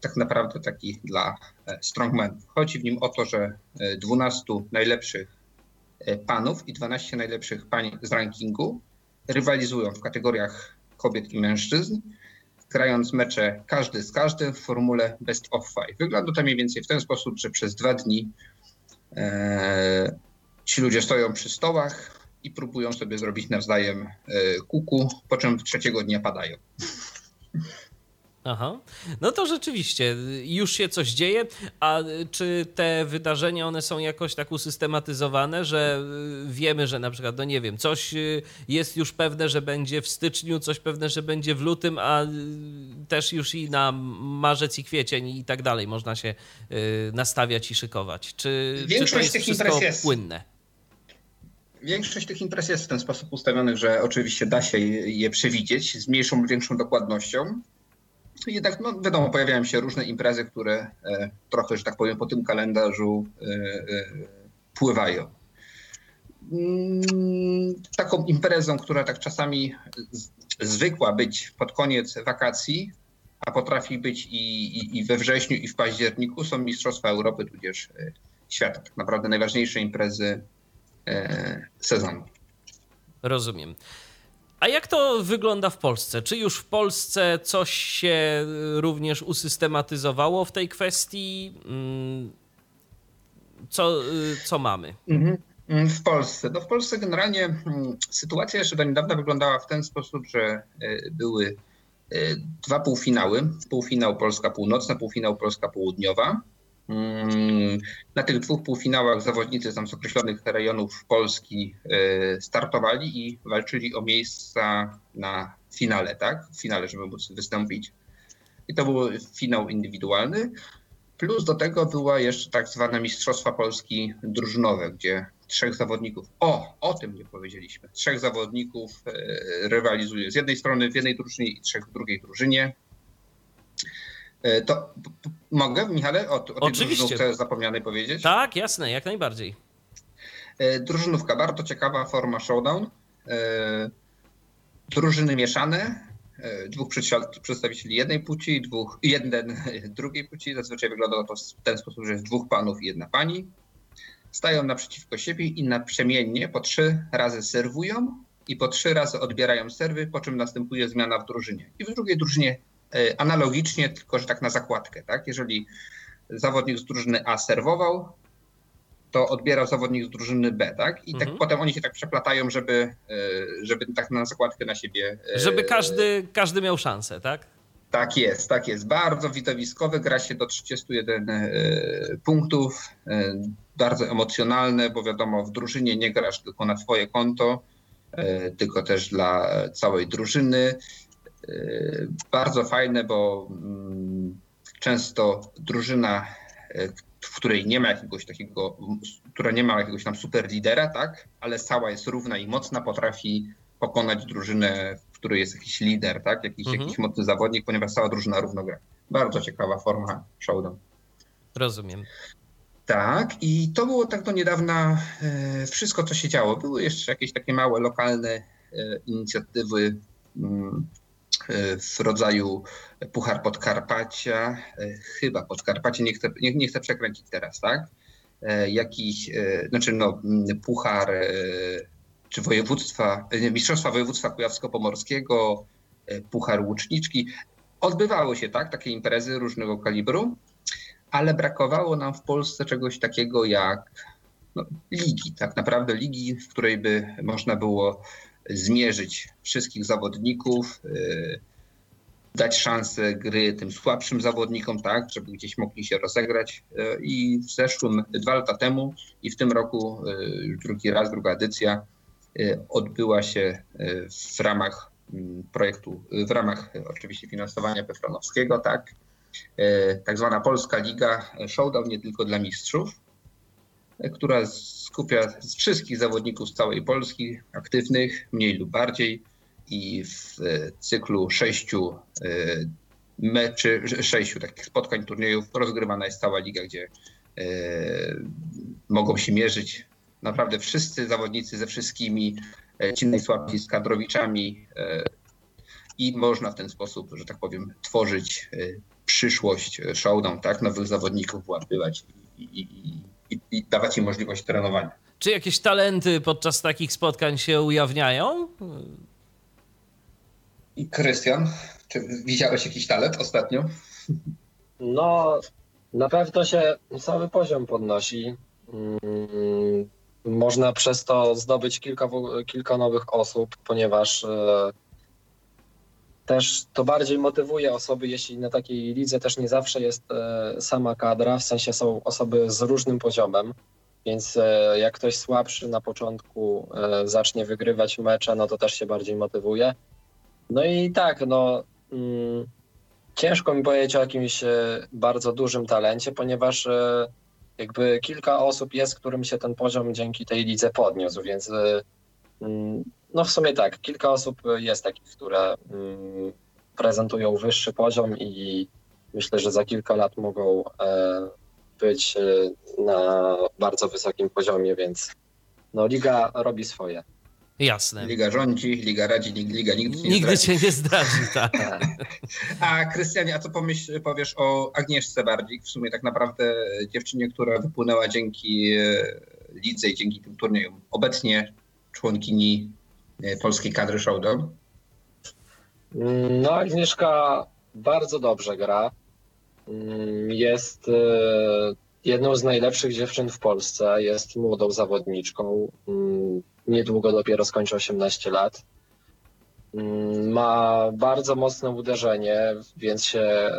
tak naprawdę taki dla strongmanów. Chodzi w nim o to, że dwunastu najlepszych panów i dwanaście najlepszych pań z rankingu rywalizują w kategoriach kobiet i mężczyzn, grając mecze każdy z każdym w formule best of five. Wygląda to mniej więcej w ten sposób, że przez dwa dni e, ci ludzie stoją przy stołach i próbują sobie zrobić nawzajem e, kuku, po czym trzeciego dnia padają. Aha, no to rzeczywiście już się coś dzieje, a czy te wydarzenia, one są jakoś tak usystematyzowane, że wiemy, że na przykład, no nie wiem, coś jest już pewne, że będzie w styczniu, coś pewne, że będzie w lutym, a też już i na marzec i kwiecień i tak dalej można się nastawiać i szykować. Czy, czy to jest wszystko płynne? Większość tych imprez jest w ten sposób ustawionych, że oczywiście da się je przewidzieć z mniejszą lub większą dokładnością. Jednak, no wiadomo, pojawiają się różne imprezy, które e, trochę, że tak powiem, po tym kalendarzu e, e, pływają. Mm, taką imprezą, która tak czasami z, zwykła być pod koniec wakacji, a potrafi być i, i, i we wrześniu, i w październiku, są Mistrzostwa Europy, tudzież e, świata. Tak naprawdę najważniejsze imprezy e, sezonu. Rozumiem. A jak to wygląda w Polsce? Czy już w Polsce coś się również usystematyzowało w tej kwestii? Co, co mamy? W Polsce. No w Polsce generalnie sytuacja jeszcze do niedawna wyglądała w ten sposób, że były dwa półfinały. Półfinał Polska Północna, półfinał Polska Południowa. Na tych dwóch półfinałach zawodnicy tam z określonych rejonów Polski startowali i walczyli o miejsca na finale, tak? W finale, żeby móc wystąpić. I to był finał indywidualny. Plus do tego była jeszcze tak zwana Mistrzostwa Polski drużynowe, gdzie trzech zawodników, o, o tym nie powiedzieliśmy, trzech zawodników rywalizuje z jednej strony w jednej drużynie i trzech w drugiej drużynie. To mogę, Michale, o, o tej drużynówce zapomnianej powiedzieć? Tak, jasne, jak najbardziej. Drużynówka, bardzo ciekawa forma showdown. Drużyny mieszane, dwóch przedstawicieli jednej płci, dwóch, jeden drugiej płci. Zazwyczaj wygląda to w ten sposób, że jest dwóch panów i jedna pani. Stają naprzeciwko siebie i naprzemiennie po trzy razy serwują i po trzy razy odbierają serwy, po czym następuje zmiana w drużynie. I w drugiej drużynie analogicznie, tylko że tak na zakładkę, tak? Jeżeli zawodnik z drużyny A serwował, to odbierał zawodnik z drużyny B, tak? I tak mhm. potem oni się tak przeplatają, żeby, żeby tak na zakładkę na siebie... Żeby każdy, każdy miał szansę, tak? Tak jest, tak jest. Bardzo widowiskowe, gra się do trzydziestu jeden punktów, bardzo emocjonalne, bo wiadomo, w drużynie nie grasz tylko na swoje konto, tylko też dla całej drużyny. Bardzo fajne, bo często drużyna, w której nie ma jakiegoś takiego, która nie ma jakiegoś tam super lidera, tak, ale cała jest równa i mocna, potrafi pokonać drużynę, w której jest jakiś lider, tak, jakiś, mhm. jakiś mocny zawodnik, ponieważ cała drużyna równo gra. Bardzo ciekawa forma showdown. Rozumiem. Tak, i to było tak do niedawna wszystko, co się działo. Były jeszcze jakieś takie małe, lokalne inicjatywy w rodzaju Puchar Podkarpacia, chyba Podkarpacie, nie chcę, nie, nie chcę przekręcić teraz, tak? Jakiś, znaczy no, Puchar czy województwa, Mistrzostwa Województwa Kujawsko-Pomorskiego, Puchar Łuczniczki. Odbywały się, tak? Takie imprezy różnego kalibru, ale brakowało nam w Polsce czegoś takiego jak no, ligi, tak naprawdę ligi, w której by można było zmierzyć wszystkich zawodników, yy, dać szansę gry tym słabszym zawodnikom, tak, żeby gdzieś mogli się rozegrać. Yy, I w zeszłym, dwa lata temu i w tym roku yy, już drugi raz, druga edycja yy, odbyła się yy, w ramach yy, projektu, yy, w ramach yy, oczywiście finansowania PFRON-owskiego, tak, yy, tak zwana Polska Liga Showdown nie tylko dla mistrzów, która skupia wszystkich zawodników z całej Polski, aktywnych, mniej lub bardziej, i w cyklu sześciu meczy, sześciu takich spotkań, turniejów rozgrywana jest cała liga, gdzie mogą się mierzyć naprawdę wszyscy zawodnicy ze wszystkimi, ci najsłabsi z kadrowiczami, i można w ten sposób, że tak powiem, tworzyć przyszłość Showdown, tak, nowych zawodników wyłapywać i, i, i, i dawać im możliwość trenowania. Czy jakieś talenty podczas takich spotkań się ujawniają? I Krystian, czy widziałeś jakiś talent ostatnio? No, na pewno się cały poziom podnosi. Można przez to zdobyć kilka, kilka nowych osób, ponieważ też to bardziej motywuje osoby, jeśli na takiej lidze też nie zawsze jest sama kadra, w sensie są osoby z różnym poziomem, więc jak ktoś słabszy na początku zacznie wygrywać mecze, no to też się bardziej motywuje. No i tak, no mm, ciężko mi powiedzieć o jakimś bardzo dużym talencie, ponieważ jakby kilka osób jest, którym się ten poziom dzięki tej lidze podniósł, więc mm, no w sumie tak, kilka osób jest takich, które mm, prezentują wyższy poziom i myślę, że za kilka lat mogą e, być e, na bardzo wysokim poziomie, więc no liga robi swoje. Jasne. Liga rządzi, liga radzi, liga nigdy się nie nigdy zdrazi. Się nie zdarzy, tak. A Krystianie, a co pomyśl, powiesz o Agnieszce Bardzik? W sumie tak naprawdę dziewczynie, która wypłynęła dzięki lidze i dzięki tym turniejom. Obecnie członkini polskiej kadry Showdown. No Agnieszka bardzo dobrze gra. Jest jedną z najlepszych dziewczyn w Polsce. Jest młodą zawodniczką. Niedługo dopiero skończy osiemnaście lat. Ma bardzo mocne uderzenie, więc się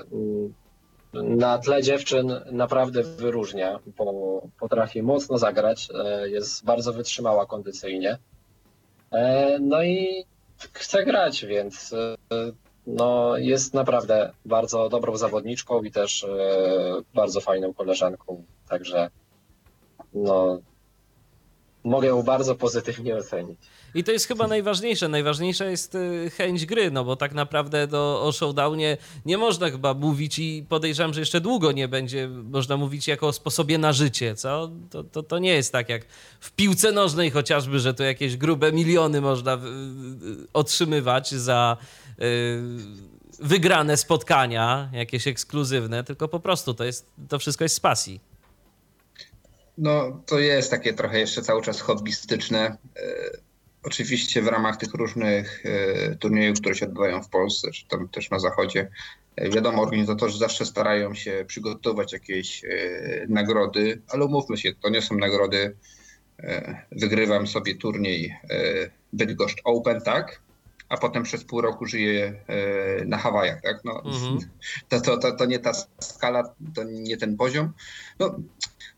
na tle dziewczyn naprawdę wyróżnia, bo potrafi mocno zagrać, jest bardzo wytrzymała kondycyjnie. No i chce grać, więc no jest naprawdę bardzo dobrą zawodniczką i też bardzo fajną koleżanką, także no... mogę ją bardzo pozytywnie ocenić. I to jest chyba najważniejsze. Najważniejsza jest chęć gry, no bo tak naprawdę do, o Showdownie nie można chyba mówić i podejrzewam, że jeszcze długo nie będzie można mówić jako o sposobie na życie, co? To, to, to nie jest tak jak w piłce nożnej chociażby, że to jakieś grube miliony można otrzymywać za wygrane spotkania, jakieś ekskluzywne, tylko po prostu to jest, to wszystko jest z pasji. No to jest takie trochę jeszcze cały czas hobbystyczne. E, oczywiście w ramach tych różnych e, turniejów, które się odbywają w Polsce, czy tam też na zachodzie, e, wiadomo, organizatorzy zawsze starają się przygotować jakieś e, nagrody, ale umówmy się, to nie są nagrody, e, wygrywam sobie turniej e, Bydgoszcz Open, tak? A potem przez pół roku żyje e, na Hawajach, tak? No, mm-hmm. to, to, to, to nie ta skala, to nie ten poziom. No,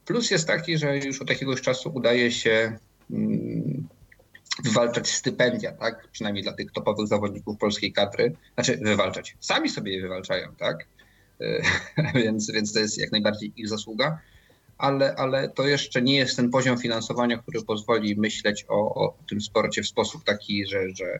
plus jest taki, że już od jakiegoś czasu udaje się wywalczać stypendia, tak? Przynajmniej dla tych topowych zawodników polskiej kadry. Znaczy wywalczać. Sami sobie je wywalczają, tak? więc, więc to jest jak najbardziej ich zasługa. Ale, ale to jeszcze nie jest ten poziom finansowania, który pozwoli myśleć o, o tym sporcie w sposób taki, że... Że,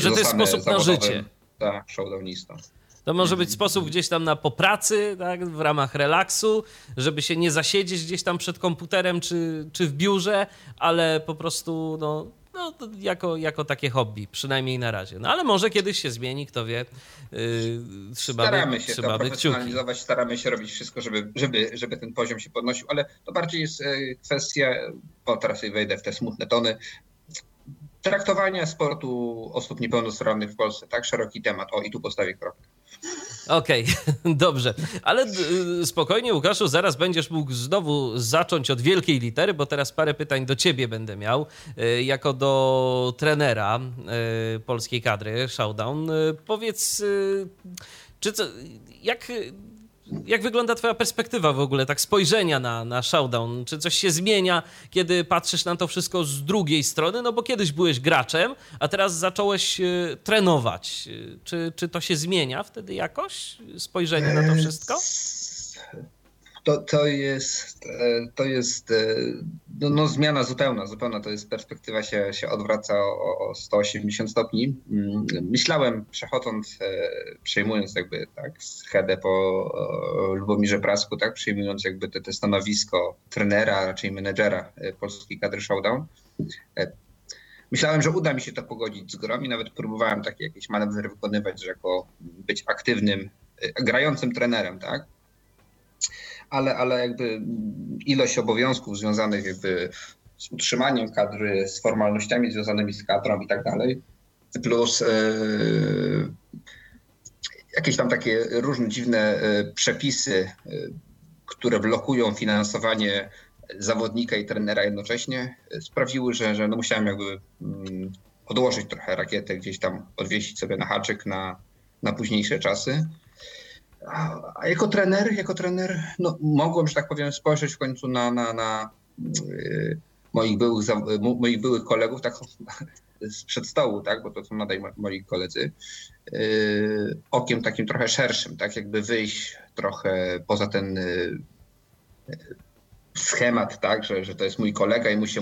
że to jest sposób na życie. Tak, showdownistą. To może być sposób gdzieś tam na po pracy, tak, w ramach relaksu, żeby się nie zasiedzieć gdzieś tam przed komputerem czy, czy w biurze, ale po prostu no, no, jako, jako takie hobby, przynajmniej na razie. No ale może kiedyś się zmieni, kto wie. Yy, trzeba staramy by, się trzeba to profesjonalizować, staramy się robić wszystko, żeby, żeby, żeby ten poziom się podnosił, ale to bardziej jest kwestia, bo teraz wejdę w te smutne tony, traktowania sportu osób niepełnosprawnych w Polsce, tak? Szeroki temat. O, i tu postawię kropkę. Okej, okay, dobrze. Ale spokojnie, Łukaszu, zaraz będziesz mógł znowu zacząć od wielkiej litery, bo teraz parę pytań do ciebie będę miał. Jako do trenera polskiej kadry Showdown. Powiedz, czy co, jak... Jak wygląda twoja perspektywa w ogóle, tak spojrzenia na, na Showdown? Czy coś się zmienia, kiedy patrzysz na to wszystko z drugiej strony? No bo kiedyś byłeś graczem, a teraz zacząłeś y, trenować. Czy, czy to się zmienia wtedy jakoś, spojrzenie na to wszystko? To, to jest, to jest no, no zmiana zupełna, zupełna to jest perspektywa się, się odwraca o, o sto osiemdziesiąt stopni. Myślałem, przechodząc, przejmując jakby tak schedę po Lubomirze Prasku, tak, przejmując jakby te, te stanowisko trenera, raczej menedżera polskiej kadry Showdown, myślałem, że uda mi się to pogodzić z grą i nawet próbowałem takie jakieś manewry wykonywać, że jako być aktywnym, grającym trenerem, tak? Ale, ale jakby ilość obowiązków związanych jakby z utrzymaniem kadry, z formalnościami związanymi z kadrą i tak dalej, plus yy, jakieś tam takie różne dziwne przepisy, yy, które blokują finansowanie zawodnika i trenera jednocześnie, sprawiły, że, że no musiałem jakby yy, odłożyć trochę rakietę, gdzieś tam odwiesić sobie na haczyk na, na późniejsze czasy. A jako trener, jako trener no, mogłem, że tak powiem, spojrzeć w końcu na, na, na yy, moich, byłych, moich byłych kolegów tak sprzed stołu, tak, bo to są nadal moi koledzy, yy, okiem takim trochę szerszym, tak, jakby wyjść trochę poza ten yy, schemat, tak, że, że to jest mój kolega i mu, się,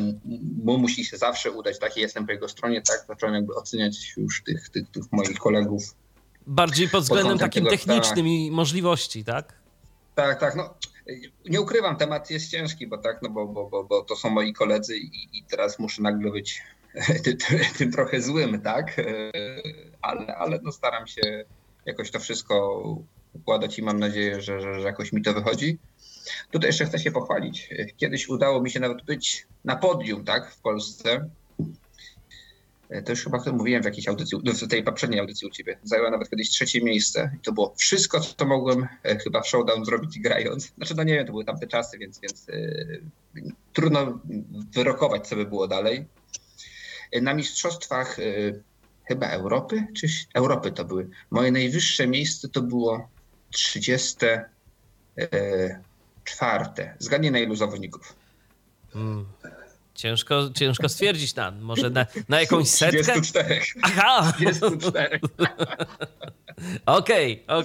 mu musi się zawsze udać, tak, i jestem po jego stronie, tak, zacząłem jakby oceniać już tych, tych, tych moich kolegów. Bardziej pod względem takim technicznym i możliwości, tak? Tak, tak. No, nie ukrywam, temat jest ciężki, bo tak, no bo, bo, bo, bo to są moi koledzy i, i teraz muszę nagle być tym, tym trochę złym, tak? Ale, ale no staram się jakoś to wszystko układać i mam nadzieję, że, że, że jakoś mi to wychodzi. Tutaj jeszcze chcę się pochwalić. Kiedyś udało mi się nawet być na podium, tak, w Polsce. To już chyba mówiłem w jakiejś audycji, w tej poprzedniej audycji u ciebie. Zajęła nawet kiedyś trzecie miejsce i to było wszystko, co mogłem chyba w Showdown zrobić grając. Znaczy, no nie wiem, to były tamte czasy, więc, więc yy, trudno wyrokować, co by było dalej. Na mistrzostwach yy, chyba Europy, czy Europy to były. Moje najwyższe miejsce to było trzydzieste czwarte. Zgadnij, na ilu zawodników. Hmm. Ciężko, ciężko stwierdzić, na, może na, na jakąś setkę? trzydzieści cztery. Aha! trzydzieści cztery. Okej, okej. Okay,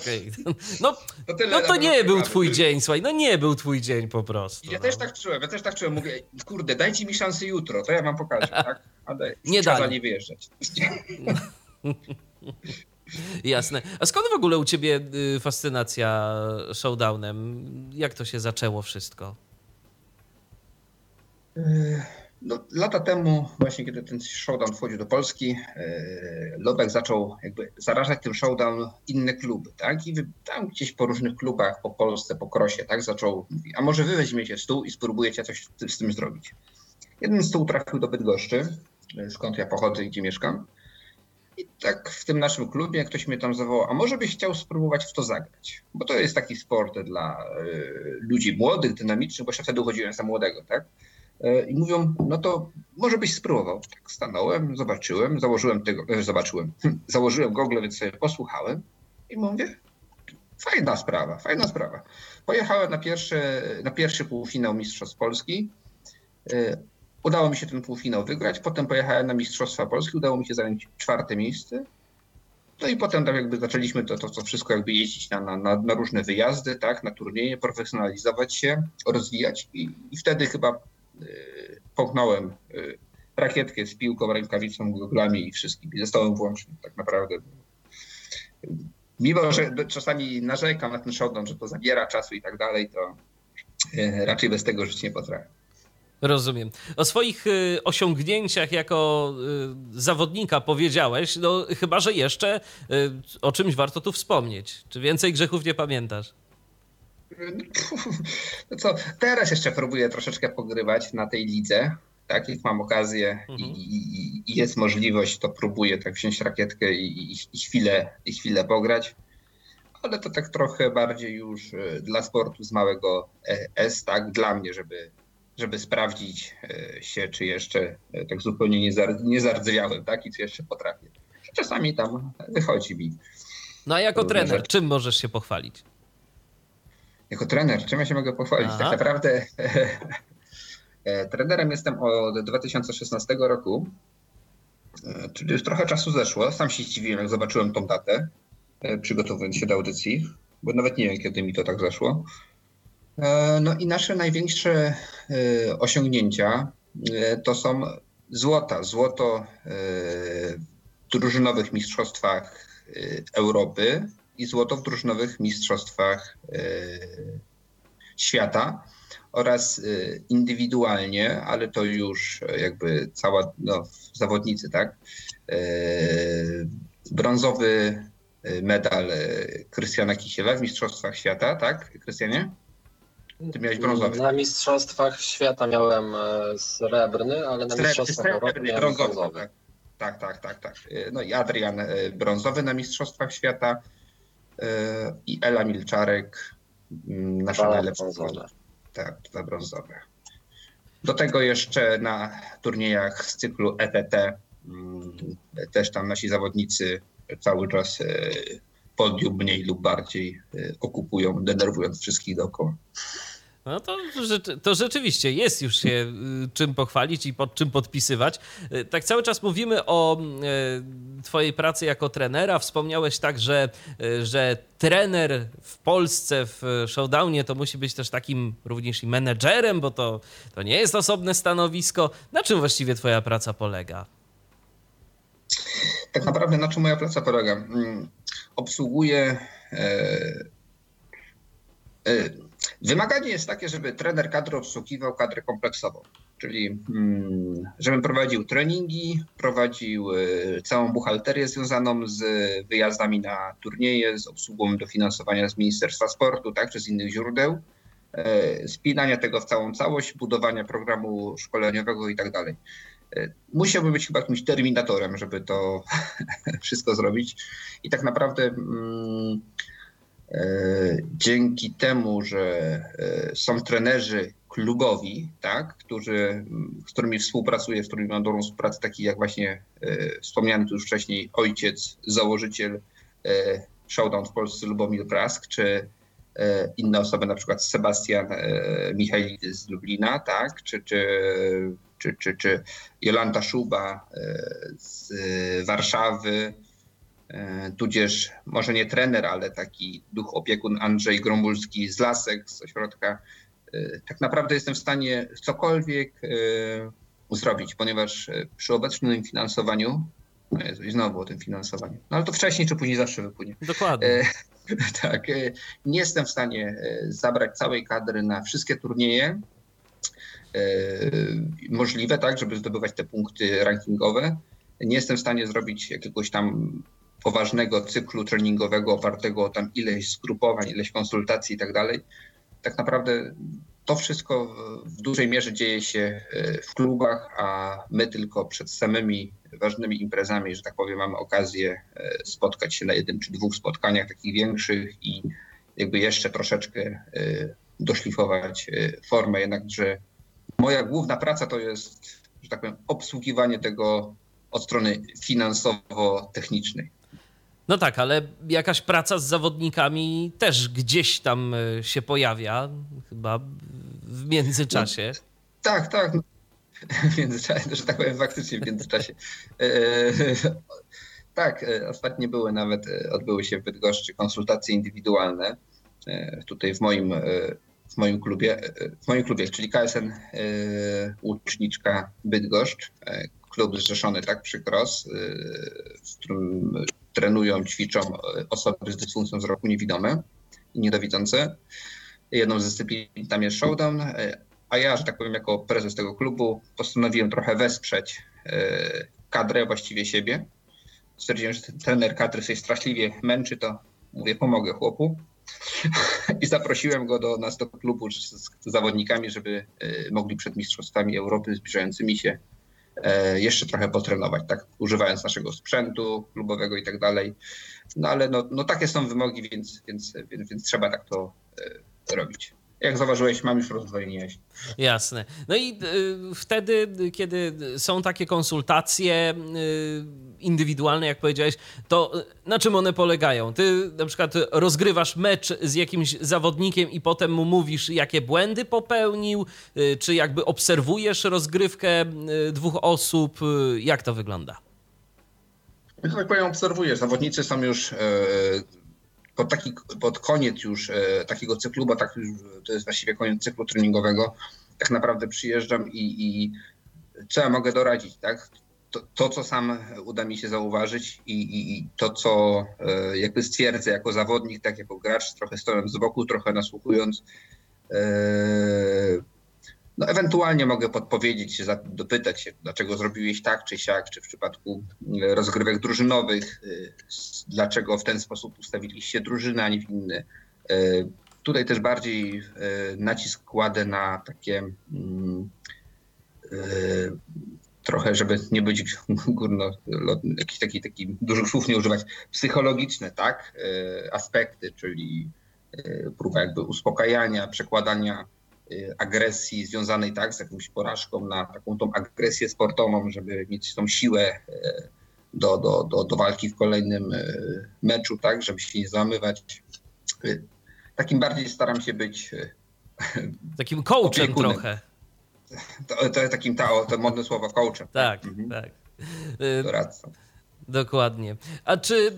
okay. No to, tyle no to nie był twój prawie. dzień, słuchaj, no nie był twój dzień po prostu. Ja no. też tak czułem, ja też tak czułem. Mówię, kurde, dajcie mi szansę jutro, to ja wam pokażę, tak? A daj, nie daj. Nie wyjeżdżać. Jasne. A skąd w ogóle u ciebie fascynacja Showdownem? Jak to się zaczęło wszystko? No, lata temu, właśnie kiedy ten Showdown wchodził do Polski, Lobek zaczął jakby zarażać tym Showdown inne kluby, tak? I tam gdzieś po różnych klubach, po Polsce, po Krossie, tak? Zaczął, a może wy weźmiecie stół i spróbujecie coś z tym zrobić. Jeden stół trafił do Bydgoszczy, skąd ja pochodzę i gdzie mieszkam. I tak w tym naszym klubie ktoś mnie tam zawołał, a może byś chciał spróbować w to zagrać? Bo to jest taki sport dla ludzi młodych, dynamicznych, bo jeszcze wtedy uchodziłem za młodego, tak? I mówią, no to może byś spróbował. Tak stanąłem, zobaczyłem, założyłem tego, zobaczyłem, założyłem gogle, więc sobie posłuchałem i mówię, fajna sprawa, fajna sprawa. Pojechałem na pierwszy, na pierwszy półfinał Mistrzostw Polski, udało mi się ten półfinał wygrać, potem pojechałem na Mistrzostwa Polski, udało mi się zająć czwarte miejsce. No i potem tak jakby zaczęliśmy to, to, to wszystko jakby jeździć na, na, na różne wyjazdy, tak, na turnieje, profesjonalizować się, rozwijać i, i wtedy chyba połknąłem rakietkę z piłką, rękawicą, goglami i wszystkim. I zostałem włączny tak naprawdę. Mimo, że czasami narzekam na ten Showdown, że to zabiera czasu i tak dalej, to raczej bez tego żyć nie potrafię. Rozumiem. O swoich osiągnięciach jako zawodnika powiedziałeś, no chyba, że jeszcze o czymś warto tu wspomnieć. Czy więcej grzechów nie pamiętasz? No co, teraz jeszcze próbuję troszeczkę pogrywać na tej lidze, tak, jak mam okazję mhm. i, i, i jest możliwość, to próbuję tak wziąć rakietkę i, i, i, chwilę, i chwilę pograć, ale to tak trochę bardziej już dla sportu z małego S, tak, dla mnie, żeby, żeby sprawdzić się, czy jeszcze tak zupełnie nie, zar, nie zardzewiałem, tak, i czy jeszcze potrafię. Czasami tam wychodzi mi. No a jako trener, rzeczy. Czym możesz się pochwalić? Jako trener, czym ja się mogę pochwalić? Aha. Tak naprawdę trenerem jestem od dwa tysiące szesnastego roku, czyli już trochę czasu zeszło. Sam się zdziwiłem, jak zobaczyłem tą datę, przygotowując się do audycji, bo nawet nie wiem, kiedy mi to tak zeszło. No i nasze największe osiągnięcia to są złota. Złoto w drużynowych mistrzostwach Europy i złoto w drużynowych mistrzostwach świata oraz indywidualnie, ale to już jakby cała, no, zawodnicy, tak? Brązowy medal Krystiana Kisiela w mistrzostwach świata, tak, Krystianie? Ty miałeś brązowy. Na mistrzostwach świata miałem srebrny, ale na Srebr- mistrzostwach Europy miałem brązowy. brązowy. Tak. Tak, tak, tak, tak. No i Adrian brązowy na mistrzostwach świata i Ela Mielczarek, nasza najlepsza brązowa. Tak, dwa brązowe. Do tego jeszcze na turniejach z cyklu E T T też tam nasi zawodnicy cały czas podium mniej lub bardziej okupują, denerwując wszystkich dookoła. No to, to rzeczywiście jest już się czym pochwalić i pod czym podpisywać. Tak cały czas mówimy o twojej pracy jako trenera. Wspomniałeś także, że trener w Polsce w Showdownie to musi być też takim również i menedżerem, bo to, to nie jest osobne stanowisko. Na czym właściwie twoja praca polega? Tak naprawdę na czym moja praca polega? Obsługuję... Yy, yy. Wymaganie jest takie, żeby trener kadry obsługiwał kadrę kompleksową, czyli żebym prowadził treningi, prowadził całą buchalterię związaną z wyjazdami na turnieje, z obsługą dofinansowania z Ministerstwa Sportu, tak, czy z innych źródeł, spinania tego w całą całość, budowania programu szkoleniowego i tak dalej. Musiałbym być chyba jakimś terminatorem, żeby to wszystko zrobić i tak naprawdę... Dzięki temu, że są trenerzy klubowi, tak, którzy, z którymi współpracuję, z którymi mam dobrą współpracę, taki jak właśnie wspomniany tu już wcześniej ojciec, założyciel Showdown w Polsce Lubomir Prask, czy inne osoby, na przykład Sebastian Michalik z Lublina, tak, czy, czy, czy, czy, czy Jolanta Szuba z Warszawy, tudzież może nie trener, ale taki duch opiekun Andrzej Gromulski z Lasek, z ośrodka. Tak naprawdę jestem w stanie cokolwiek zrobić, ponieważ przy obecnym finansowaniu, no Jezu, i znowu o tym finansowaniu, no ale to wcześniej czy później zawsze wypłynie. Dokładnie. Tak, nie jestem w stanie zabrać całej kadry na wszystkie turnieje możliwe, tak, żeby zdobywać te punkty rankingowe. Nie jestem w stanie zrobić jakiegoś tam poważnego cyklu treningowego opartego o tam ileś zgrupowań, ileś konsultacji i tak dalej. Tak naprawdę to wszystko w dużej mierze dzieje się w klubach, a my tylko przed samymi ważnymi imprezami, że tak powiem, mamy okazję spotkać się na jednym czy dwóch spotkaniach takich większych i jakby jeszcze troszeczkę doszlifować formę. Jednakże moja główna praca to jest, że tak powiem, obsługiwanie tego od strony finansowo-technicznej. No tak, ale jakaś praca z zawodnikami też gdzieś tam się pojawia, chyba w międzyczasie. No, tak, tak. No. W międzyczasie, że tak powiem, faktycznie w międzyczasie. Tak, ostatnio były nawet, odbyły się w Bydgoszczy konsultacje indywidualne, tutaj w moim, w moim klubie, w moim klubie, czyli K S N Łuczniczka Bydgoszcz, klub zrzeszony, tak, przy Kross, w którym trenują, ćwiczą osoby z dysfunkcją wzroku niewidome i niedowidzące. Jedną z dyscyplin tam jest Showdown, a ja, że tak powiem, jako prezes tego klubu postanowiłem trochę wesprzeć kadrę, właściwie siebie. Stwierdziłem, że ten trener kadry się straszliwie męczy, to mówię, pomogę chłopu. I zaprosiłem go do nas do klubu z, z zawodnikami, żeby mogli przed mistrzostwami Europy zbliżającymi się jeszcze trochę potrenować, tak, używając naszego sprzętu klubowego i tak dalej. No ale no, no takie są wymogi, więc, więc, więc, więc trzeba tak to y, robić. Jak zauważyłeś, mam już rozdwojenie. Jasne. No i y, wtedy, kiedy są takie konsultacje y, indywidualne, jak powiedziałeś, to na czym one polegają? Ty na przykład rozgrywasz mecz z jakimś zawodnikiem i potem mu mówisz, jakie błędy popełnił, y, czy jakby obserwujesz rozgrywkę y, dwóch osób? Y, jak to wygląda? Ja tak powiem, obserwuję. Zawodnicy są już... Y, pod, taki, pod koniec już e, takiego cyklu, bo tak już to jest właściwie koniec cyklu treningowego, tak naprawdę przyjeżdżam i, i co ja mogę doradzić, tak? To, to, co sam uda mi się zauważyć i, i, i to, co e, jakby stwierdzę jako zawodnik, tak jako gracz, trochę stojąc z boku, trochę nasłuchując, e, no ewentualnie mogę podpowiedzieć się, dopytać się, dlaczego zrobiłeś tak czy siak, czy w przypadku rozgrywek drużynowych, dlaczego w ten sposób ustawiliście drużynę, a nie w inny. Tutaj też bardziej nacisk kładę na takie trochę, żeby nie być górnolotny, jakichś takich taki, dużych słów nie używać, psychologiczne, tak, aspekty, czyli próba jakby uspokajania, przekładania agresji związanej tak z jakąś porażką na taką tą agresję sportową, żeby mieć tą siłę do, do, do, do walki w kolejnym meczu, tak, żeby się nie załamywać. Takim bardziej staram się być takim coachem opiekunem. Trochę. To, to jest takim to, to modne słowo coachem. Tak, mhm. tak. Doradcą. Dokładnie. A czy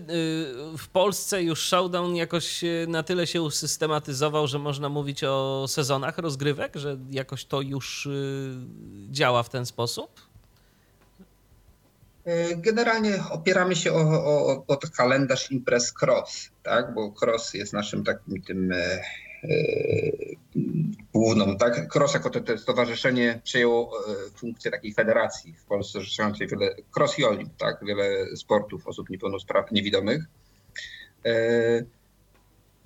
w Polsce już Showdown jakoś na tyle się usystematyzował, że można mówić o sezonach rozgrywek, że jakoś to już działa w ten sposób? Generalnie opieramy się o, o, o kalendarz imprez Kross, tak? Bo Kross jest naszym takim tym główną, tak? Kross jako to, to stowarzyszenie przejęło funkcję takiej federacji w Polsce zrzeszającej wiele, Kross i Olimp, tak? Wiele sportów osób niepełnosprawnych, niewidomych.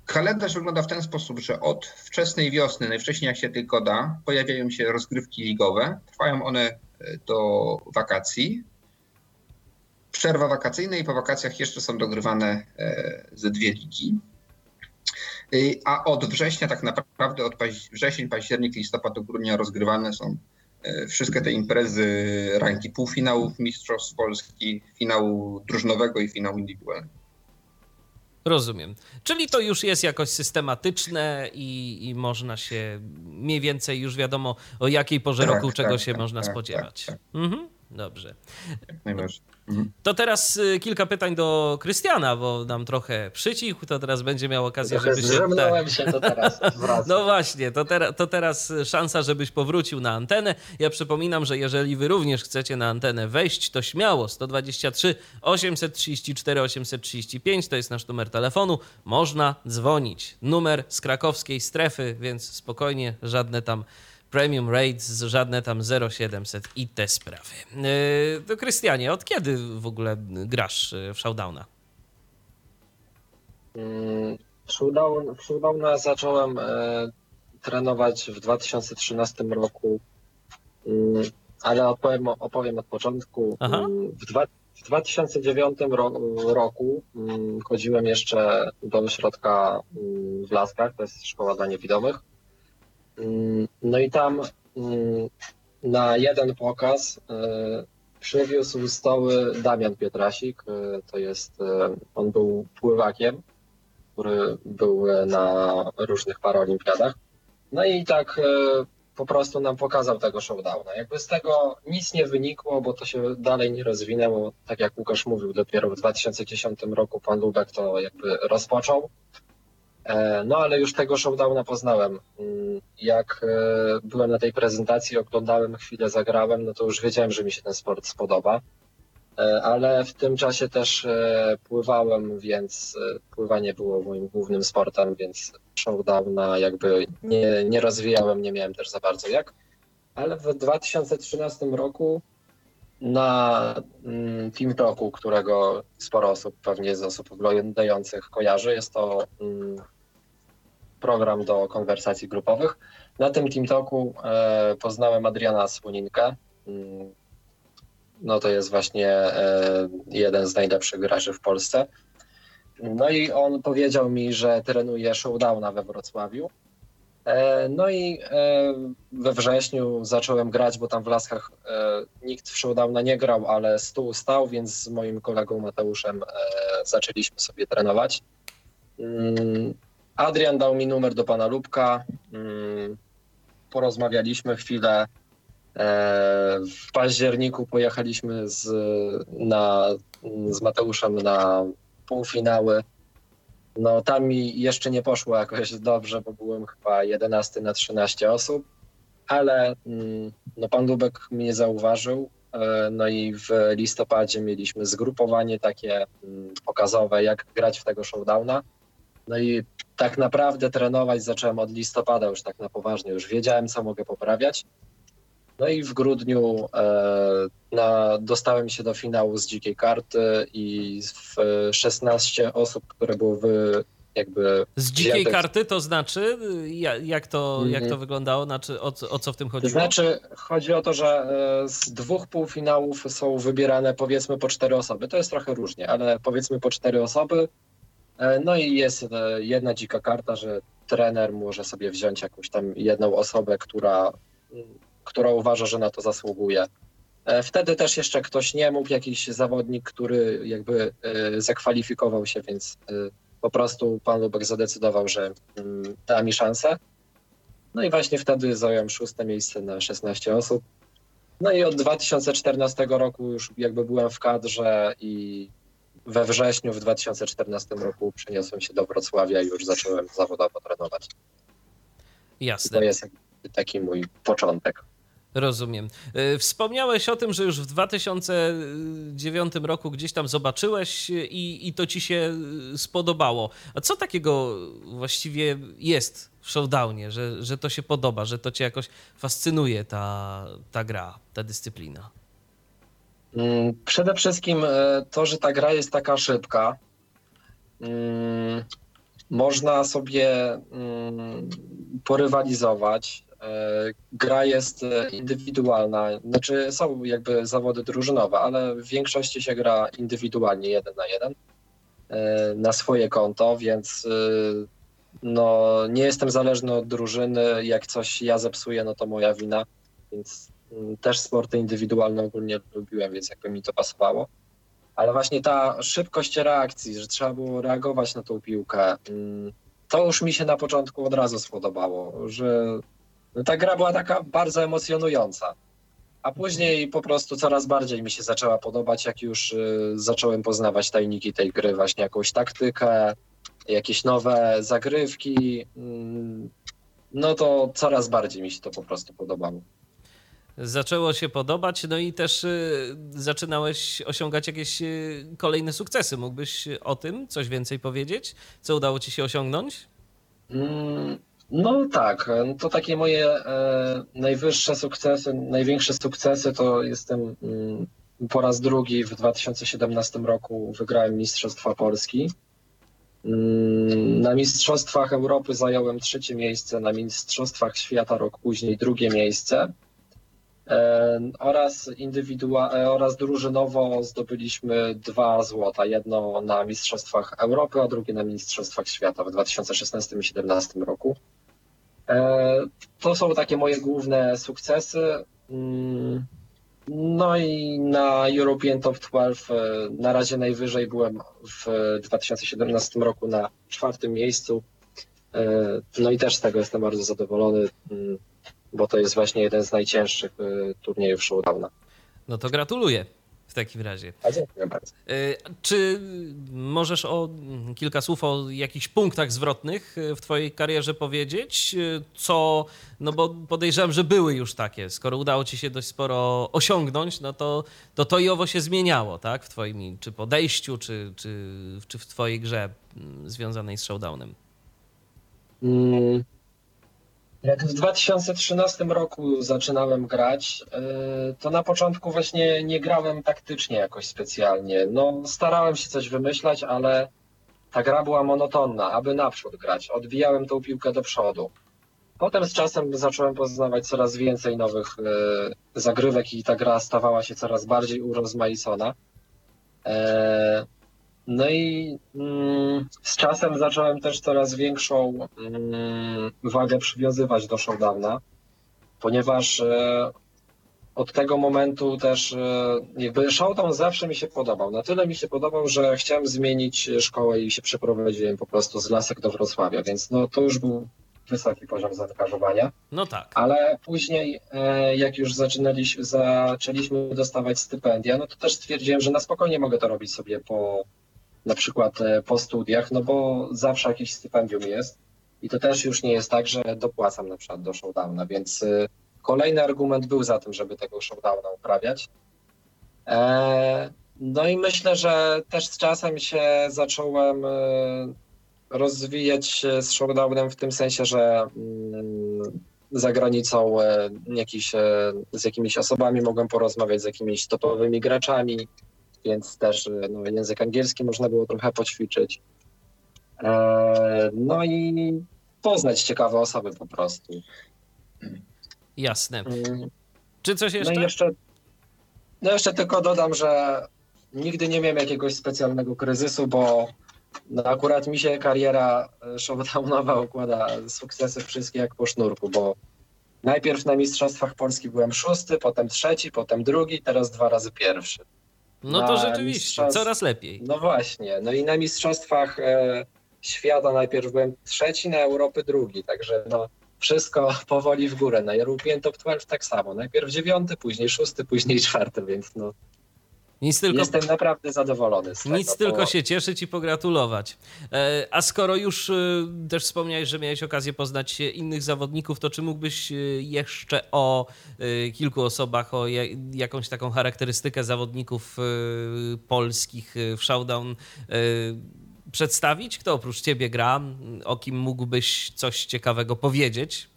Kalendarz wygląda w ten sposób, że od wczesnej wiosny, najwcześniej jak się tylko da, pojawiają się rozgrywki ligowe, trwają one do wakacji. Przerwa wakacyjna i po wakacjach jeszcze są dogrywane ze dwie ligi. A od września tak naprawdę, od paź- wrzesień, październik, listopad do grudnia rozgrywane są wszystkie te imprezy rangi półfinałów Mistrzostw Polski, finału drużynowego i finału indywidualnego. Rozumiem. Czyli to już jest jakoś systematyczne i, i można się mniej więcej już wiadomo o jakiej porze tak, roku czego tak, się tak, można tak, spodziewać. Tak, tak. Mhm. Dobrze. To teraz kilka pytań do Krystiana, bo nam trochę przycichł, to teraz będzie miał okazję, żeby się... Zrzemnąłem się, to teraz wracam. No właśnie, to, ter- to teraz szansa, żebyś powrócił na antenę. Ja przypominam, że jeżeli wy również chcecie na antenę wejść, to śmiało jeden dwa trzy, osiem trzy cztery, osiem trzy pięć, to jest nasz numer telefonu, można dzwonić. Numer z krakowskiej strefy, więc spokojnie, żadne tam... Premium Rates, żadne tam zero siedemset i te sprawy. Yy, to Krystianie, od kiedy w ogóle grasz w Showdowna? Hmm, showdown, w Showdowna zacząłem e, trenować w dwa tysiące trzynastym roku, um, ale opowiem, opowiem od początku. Um, w, dwa, w dwa tysiące dziewiątym ro, roku um, chodziłem jeszcze do ośrodka um, w Laskach, to jest Szkoła dla Niewidomych. No i tam na jeden pokaz przywiózł stoły Damian Pietrasik, to jest, on był pływakiem, który był na różnych paraolimpiadach. No i tak po prostu nam pokazał tego Showdowna. Jakby z tego nic nie wynikło, bo to się dalej nie rozwinęło. Tak jak Łukasz mówił, dopiero w dwa tysiące dziesiątym roku pan Lubek to jakby rozpoczął. No ale już tego Showdowna poznałem. Jak byłem na tej prezentacji, oglądałem chwilę, zagrałem, no to już wiedziałem, że mi się ten sport spodoba. Ale w tym czasie też pływałem, więc pływanie było moim głównym sportem, więc Showdowna jakby nie, nie rozwijałem, nie miałem też za bardzo jak. Ale w dwa tysiące trzynastym roku na Team Talku, którego sporo osób, pewnie z osób oglądających kojarzy, jest to program do konwersacji grupowych. Na tym Team Talku poznałem Adriana Słoninkę. No to jest właśnie jeden z najlepszych graczy w Polsce. No i on powiedział mi, że trenuje Showdowna we Wrocławiu. No i we wrześniu zacząłem grać, bo tam w Laskach nikt w Showdowna nie grał, ale stół stał, więc z moim kolegą Mateuszem zaczęliśmy sobie trenować. Adrian dał mi numer do pana Lubka, porozmawialiśmy chwilę. W październiku pojechaliśmy z, na, z Mateuszem na półfinały. No tam mi jeszcze nie poszło jakoś dobrze, bo byłem chyba jedenasty na trzynaście osób, ale no, pan Lubek mnie zauważył. No i w listopadzie mieliśmy zgrupowanie takie pokazowe, jak grać w tego showdowna. No i tak naprawdę trenować zacząłem od listopada już tak na poważnie, już wiedziałem, co mogę poprawiać. No i w grudniu e, na, dostałem się do finału z dzikiej karty i w szesnaście osób, które były wy, jakby... Z dzikiej wzięte... karty to znaczy? Jak to, mm-hmm. jak to wyglądało? Znaczy, o, o co w tym chodziło? To znaczy chodzi o to, że z dwóch półfinałów są wybierane powiedzmy po cztery osoby. To jest trochę różnie, ale powiedzmy po cztery osoby. No i jest jedna dzika karta, że trener może sobie wziąć jakąś tam jedną osobę, która... która uważa, że na to zasługuje. Wtedy też jeszcze ktoś nie mógł, jakiś zawodnik, który jakby zakwalifikował się, więc po prostu pan Lubek zadecydował, że da mi szansę. No i właśnie wtedy zająłem szóste miejsce na szesnaście osób. No i od dwa tysiące czternastego roku już jakby byłem w kadrze i we wrześniu w dwa tysiące czternastym roku przeniosłem się do Wrocławia i już zacząłem zawodowo trenować. Jasne. To jest taki mój początek. Rozumiem. Wspomniałeś o tym, że już w dwa tysiące dziewiątym roku gdzieś tam zobaczyłeś i, i to ci się spodobało. A co takiego właściwie jest w showdownie, że, że to się podoba, że to cię jakoś fascynuje ta, ta gra, ta dyscyplina? Przede wszystkim to, że ta gra jest taka szybka. Można sobie porywalizować. Gra jest indywidualna, znaczy są jakby zawody drużynowe, ale w większości się gra indywidualnie, jeden na jeden, na swoje konto, więc no, nie jestem zależny od drużyny, jak coś ja zepsuję, no to moja wina, więc też sporty indywidualne ogólnie lubiłem, więc jakby mi to pasowało. Ale właśnie ta szybkość reakcji, że trzeba było reagować na tą piłkę, to już mi się na początku od razu spodobało, że ta gra była taka bardzo emocjonująca, a później po prostu coraz bardziej mi się zaczęła podobać, jak już zacząłem poznawać tajniki tej gry, właśnie jakąś taktykę, jakieś nowe zagrywki, no to coraz bardziej mi się to po prostu podobało. Zaczęło się podobać, no i też zaczynałeś osiągać jakieś kolejne sukcesy. Mógłbyś o tym coś więcej powiedzieć? Co udało ci się osiągnąć? Mm. No tak, to takie moje e, najwyższe sukcesy, największe sukcesy to jestem mm, po raz drugi w dwa tysiące siedemnastym roku wygrałem Mistrzostwa Polski. Mm, na Mistrzostwach Europy zająłem trzecie miejsce, na Mistrzostwach Świata rok później drugie miejsce e, oraz, indywidua- oraz drużynowo zdobyliśmy dwa złota, jedno na Mistrzostwach Europy, a drugie na Mistrzostwach Świata w dwa tysiące szesnastym i dwa tysiące siedemnastym roku. To są takie moje główne sukcesy. No i na European Top dwanaście na razie najwyżej byłem w dwa tysiące siedemnastym roku na czwartym miejscu. No i też z tego jestem bardzo zadowolony, bo to jest właśnie jeden z najcięższych turniejów showdowna. No to gratuluję. W takim razie. Dziękuję bardzo. Czy możesz o kilka słów o jakichś punktach zwrotnych w twojej karierze powiedzieć? Co, no bo podejrzewam, że były już takie. Skoro udało ci się dość sporo osiągnąć, no to to, to i owo się zmieniało, tak? W twoim czy podejściu, czy, czy, czy w twojej grze związanej z showdownem? Mm. Jak w dwa tysiące trzynastym roku zaczynałem grać, to na początku właśnie nie grałem taktycznie jakoś specjalnie. No, starałem się coś wymyślać, ale ta gra była monotonna, aby naprzód grać. Odbijałem tą piłkę do przodu. Potem z czasem zacząłem poznawać coraz więcej nowych zagrywek i ta gra stawała się coraz bardziej urozmaicona. No i mm, z czasem zacząłem też coraz większą mm, wagę przywiązywać do showdowna, ponieważ e, od tego momentu też e, jakby showdown zawsze mi się podobał. Na tyle mi się podobał, że chciałem zmienić szkołę i się przeprowadziłem po prostu z Lasek do Wrocławia, więc no to już był wysoki poziom zaangażowania. No tak. Ale później, e, jak już zaczynaliśmy, zaczęliśmy dostawać stypendia, no to też stwierdziłem, że na spokojnie mogę to robić sobie po na przykład po studiach, no bo zawsze jakieś stypendium jest i to też już nie jest tak, że dopłacam na przykład do showdowna, więc kolejny argument był za tym, żeby tego showdowna uprawiać. No i myślę, że też z czasem się zacząłem rozwijać z showdownem w tym sensie, że za granicą jakiś, z jakimiś osobami mogłem porozmawiać, z jakimiś topowymi graczami, więc też no, język angielski można było trochę poćwiczyć. No i poznać ciekawe osoby po prostu. Jasne. Czy coś jeszcze? No jeszcze, no jeszcze tylko dodam, że nigdy nie miałem jakiegoś specjalnego kryzysu, bo no akurat mi się kariera showdownowa układa sukcesy wszystkie jak po sznurku, bo najpierw na Mistrzostwach Polski byłem szósty, potem trzeci, potem drugi, teraz dwa razy pierwszy. No na to rzeczywiście, mistrzostw... coraz lepiej. No właśnie, no i na Mistrzostwach e, Świata najpierw byłem trzeci, na Europy drugi, także no wszystko powoli w górę. Na European Top dwanaście tak samo, najpierw dziewiąty, później szósty, później czwarty, więc no... Nic tylko, jestem naprawdę zadowolony z tego. Nic tylko się cieszyć i pogratulować. A skoro już też wspomniałeś, że miałeś okazję poznać innych zawodników, to czy mógłbyś jeszcze o kilku osobach, o jakąś taką charakterystykę zawodników polskich w showdown przedstawić? Kto oprócz ciebie gra? O kim mógłbyś coś ciekawego powiedzieć?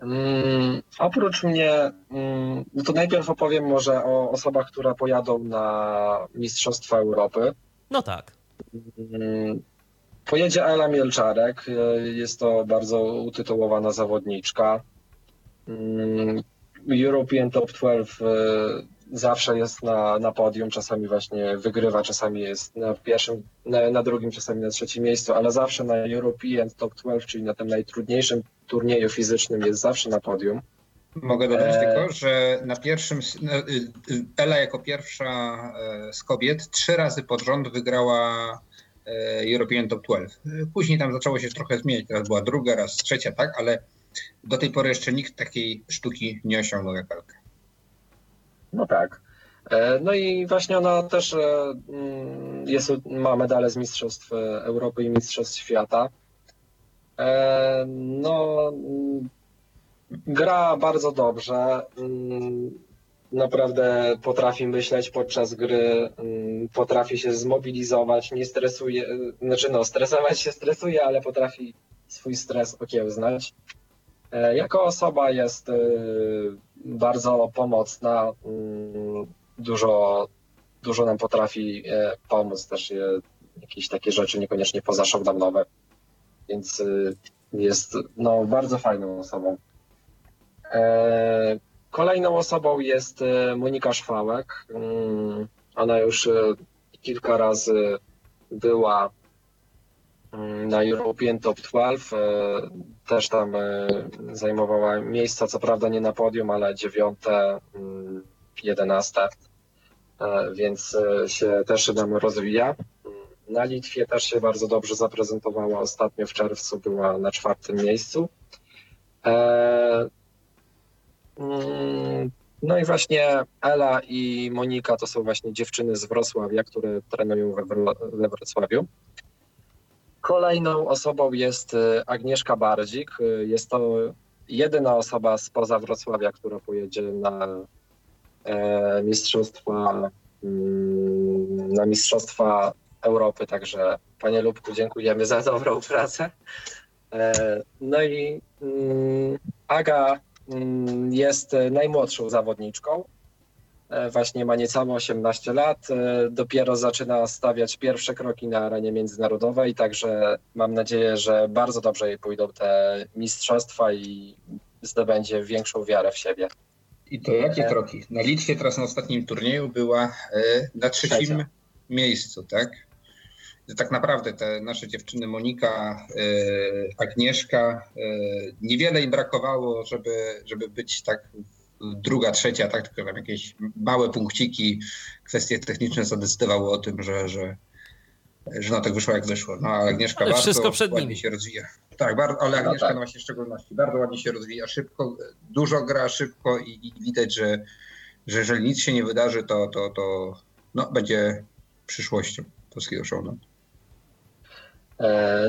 Mm, oprócz mnie, mm, no to najpierw opowiem może o osobach, które pojadą na Mistrzostwa Europy. No tak. Mm, pojedzie Ela Mielczarek, jest to bardzo utytułowana zawodniczka. Mm, European Top dwanaście y, zawsze jest na, na podium, czasami właśnie wygrywa, czasami jest na pierwszym, na, na drugim, czasami na trzecim miejscu, ale zawsze na European Top dwanaście, czyli na tym najtrudniejszym turnieju fizycznym, jest zawsze na podium. Mogę dodać e... tylko, że na pierwszym, Ela jako pierwsza z kobiet trzy razy pod rząd wygrała European Top dwanaście. Później tam zaczęło się trochę zmieniać, teraz była druga, raz trzecia, tak, ale do tej pory jeszcze nikt takiej sztuki nie osiągnął jak Elka. No tak. No i właśnie ona też jest, ma medale z Mistrzostw Europy i Mistrzostw Świata. No, gra bardzo dobrze, naprawdę potrafi myśleć podczas gry, potrafi się zmobilizować, nie stresuje, znaczy no stresować się stresuje, ale potrafi swój stres okiełznać. Jako osoba jest bardzo pomocna, dużo, dużo nam potrafi pomóc, też jakieś takie rzeczy niekoniecznie poza showdownowe. Więc jest no, bardzo fajną osobą. Kolejną osobą jest Monika Szwałek. Ona już kilka razy była na European Top dwanaście. Też tam zajmowała miejsca, co prawda nie na podium, ale dziewiąte, jedenaste. Więc się też nam rozwija. Na Litwie też się bardzo dobrze zaprezentowała. Ostatnio w czerwcu była na czwartym miejscu. No i właśnie Ela i Monika to są właśnie dziewczyny z Wrocławia, które trenują we Wrocławiu. Kolejną osobą jest Agnieszka Bardzik. Jest to jedyna osoba spoza Wrocławia, która pojedzie na mistrzostwa, na mistrzostwa Europy, także panie Lubku, dziękujemy za dobrą pracę. No i Aga jest najmłodszą zawodniczką, właśnie ma niecałe osiemnaście lat, dopiero zaczyna stawiać pierwsze kroki na arenie międzynarodowej, także mam nadzieję, że bardzo dobrze jej pójdą te mistrzostwa i zdobędzie większą wiarę w siebie. I to jakie kroki? Na Litwie teraz na ostatnim turnieju była na trzecim Trzecia. miejscu, tak? Tak naprawdę te nasze dziewczyny Monika, yy, Agnieszka, yy, niewiele im brakowało, żeby, żeby być tak druga, trzecia, tak, tylko tam jakieś małe punkciki, kwestie techniczne zadecydowały o tym, że, że, że no tak wyszło jak wyszło. No, ale Agnieszka ale bardzo ładnie się rozwija. Tak, bardzo, ale Agnieszka no tak. Właśnie w szczególności bardzo ładnie się rozwija, szybko, dużo gra szybko i, i widać, że, że jeżeli nic się nie wydarzy, to, to, to no, będzie przyszłością. polskiego Showdown.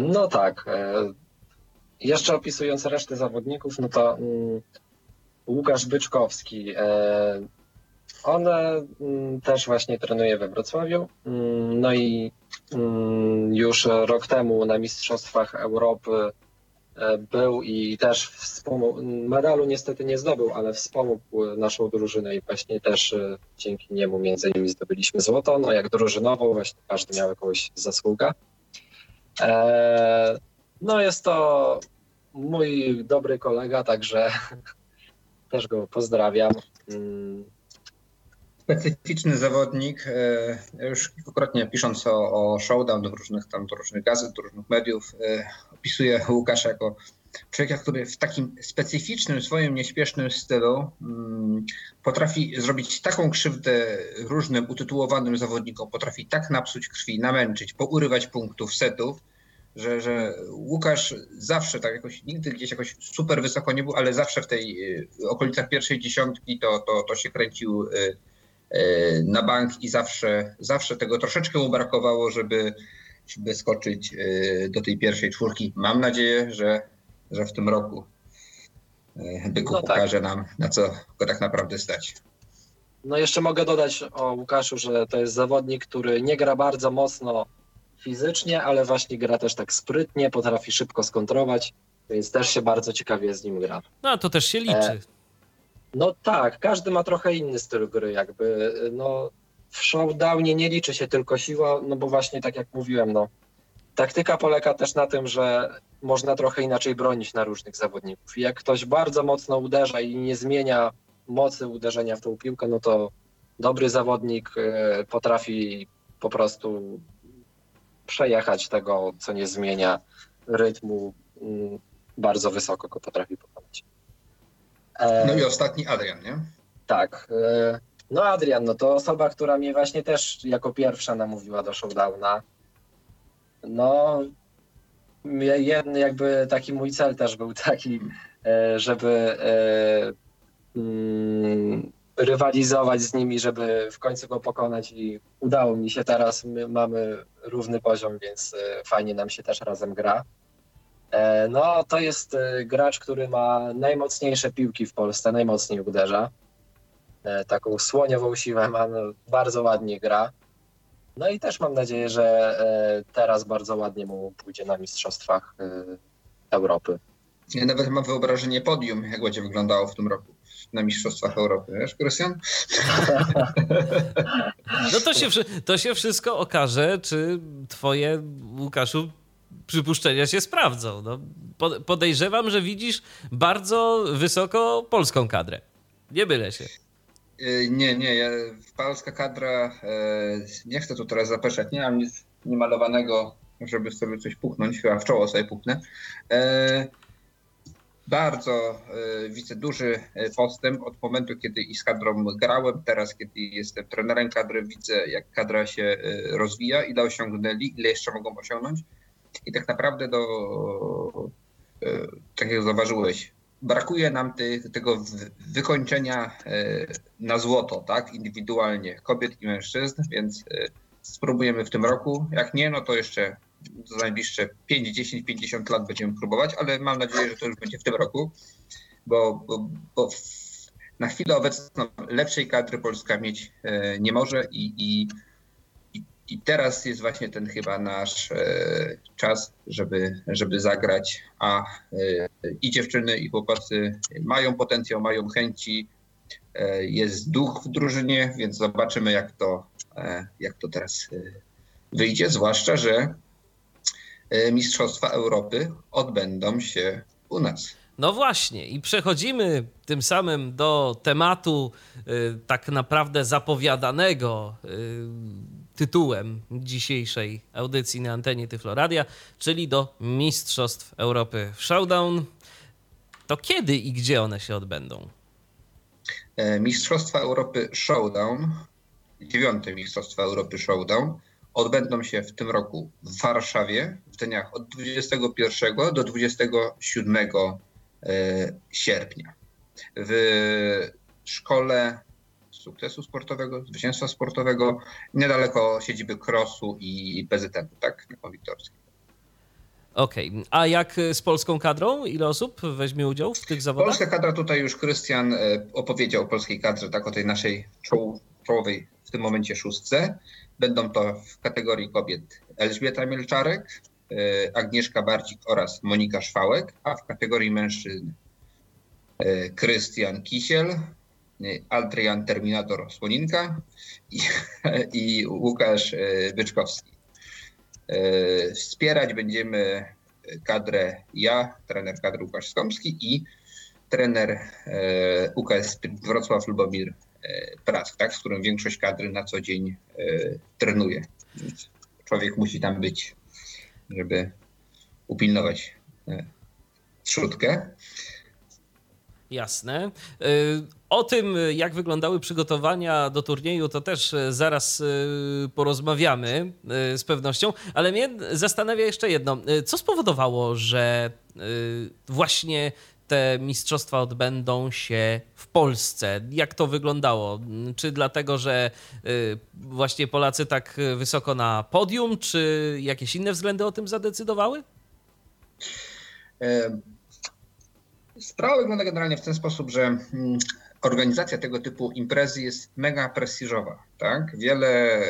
No tak. Jeszcze opisując resztę zawodników, no to Łukasz Byczkowski. On też właśnie trenuje we Wrocławiu. No i już rok temu na Mistrzostwach Europy był i też wspomógł, medalu niestety nie zdobył, ale wspomógł naszą drużynę i właśnie też dzięki niemu między innymi zdobyliśmy złoto. No jak drużynowo właśnie każdy miał jakąś zasługę. No jest to mój dobry kolega, także też go pozdrawiam. Specyficzny zawodnik, już kilkukrotnie pisząc o, o Showdown do różnych, tam, do różnych gazet, do różnych mediów, opisuje Łukasza jako człowieka, który w takim specyficznym, swoim nieśpiesznym stylu potrafi zrobić taką krzywdę różnym utytułowanym zawodnikom, potrafi tak napsuć krwi, namęczyć, pourywać punktów, setów, że, że Łukasz zawsze tak jakoś, nigdy gdzieś jakoś super wysoko nie był, ale zawsze w tej w okolicach pierwszej dziesiątki to, to, to się kręcił na bank i zawsze, zawsze tego troszeczkę mu brakowało, żeby, żeby skoczyć do tej pierwszej czwórki. Mam nadzieję, że, że w tym roku Byku no pokaże tak. nam, na co go tak naprawdę stać. No jeszcze mogę dodać o Łukaszu, że to jest zawodnik, który nie gra bardzo mocno fizycznie, ale właśnie gra też tak sprytnie, potrafi szybko skontrować, więc też się bardzo ciekawie z nim gra. No to też się liczy. E... No tak, każdy ma trochę inny styl gry jakby, no w Showdownie nie liczy się tylko siła, no bo właśnie tak jak mówiłem, no taktyka polega też na tym, że można trochę inaczej bronić na różnych zawodników i jak ktoś bardzo mocno uderza i nie zmienia mocy uderzenia w tą piłkę, no to dobry zawodnik potrafi po prostu przejechać tego, co nie zmienia rytmu, bardzo wysoko go potrafi pokonać. No i ostatni Adrian, nie? Tak. No Adrian, no to osoba, która mnie właśnie też jako pierwsza namówiła do Showdowna. No jeden jakby taki mój cel też był taki, żeby rywalizować z nimi, żeby w końcu go pokonać i udało mi się teraz. My mamy równy poziom, więc fajnie nam się też razem gra. No to jest gracz, który ma najmocniejsze piłki w Polsce, najmocniej uderza. Taką słoniową siłę ma, bardzo ładnie gra. No i też mam nadzieję, że teraz bardzo ładnie mu pójdzie na Mistrzostwach Europy. Ja nawet mam wyobrażenie podium, jak będzie wyglądało w tym roku na Mistrzostwach Europy, wiesz, Krystian? No to się, to się wszystko okaże, czy twoje, Łukaszu, przypuszczenia się sprawdzą. No, podejrzewam, że widzisz bardzo wysoko polską kadrę. Nie byle się. Nie, nie. Polska kadra, nie chcę tu teraz zapeszać, nie mam nic niemalowanego, żeby sobie coś puknąć, chyba w czoło sobie puknę. Bardzo widzę duży postęp od momentu, kiedy i z kadrą grałem, teraz kiedy jestem trenerem kadry, widzę jak kadra się rozwija, ile osiągnęli, ile jeszcze mogą osiągnąć. I tak naprawdę, do, tak jak zauważyłeś, brakuje nam ty, tego wykończenia na złoto, tak, indywidualnie kobiet i mężczyzn, więc spróbujemy w tym roku. Jak nie, no to jeszcze za najbliższe pięć, dziesięć, pięćdziesiąt lat będziemy próbować, ale mam nadzieję, że to już będzie w tym roku, bo, bo, bo na chwilę obecną lepszej kadry Polska mieć nie może i, i I teraz jest właśnie ten chyba nasz e, czas, żeby, żeby zagrać, a e, i dziewczyny, i chłopacy mają potencjał, mają chęci, e, jest duch w drużynie, więc zobaczymy jak to, e, jak to teraz e, wyjdzie, zwłaszcza, że e, Mistrzostwa Europy odbędą się u nas. No właśnie i przechodzimy tym samym do tematu y, tak naprawdę zapowiadanego y, tytułem dzisiejszej audycji na antenie Tyfloradia, czyli do Mistrzostw Europy w Showdown. To kiedy i gdzie one się odbędą? Mistrzostwa Europy Showdown, dziewiąte Mistrzostwa Europy Showdown, odbędą się w tym roku w Warszawie w dniach od dwudziestego pierwszego do dwudziestego siódmego sierpnia w Szkole sukcesu sportowego, zwycięstwa sportowego, niedaleko siedziby Krossu i P Z N, tak, na Wiktorskiej. Okej, okay. A jak z polską kadrą? Ile osób weźmie udział w tych zawodach? Polska kadra, tutaj już Krystian opowiedział o polskiej kadrze, tak, o tej naszej czoł, czołowej w tym momencie szóstce. Będą to w kategorii kobiet Elżbieta Mielczarek, Agnieszka Bardzik oraz Monika Szwałek, a w kategorii mężczyzn Krystian Kisiel, Adrian Terminator Słoninka i, i Łukasz Byczkowski. Wspierać będziemy kadrę ja, trener kadry Łukasz Skąpski i trener U K S Sprint Wrocław Lubomir Prask, tak, z którym większość kadry na co dzień trenuje. Człowiek musi tam być, żeby upilnować trzutkę. Jasne. O tym, jak wyglądały przygotowania do turnieju, to też zaraz porozmawiamy z pewnością, ale mnie zastanawia jeszcze jedno. Co spowodowało, że właśnie te mistrzostwa odbędą się w Polsce? Jak to wyglądało? Czy dlatego, że właśnie Polacy tak wysoko na podium, czy jakieś inne względy o tym zadecydowały? Sprawa wygląda generalnie w ten sposób, że organizacja tego typu imprezy jest mega prestiżowa, tak? Wiele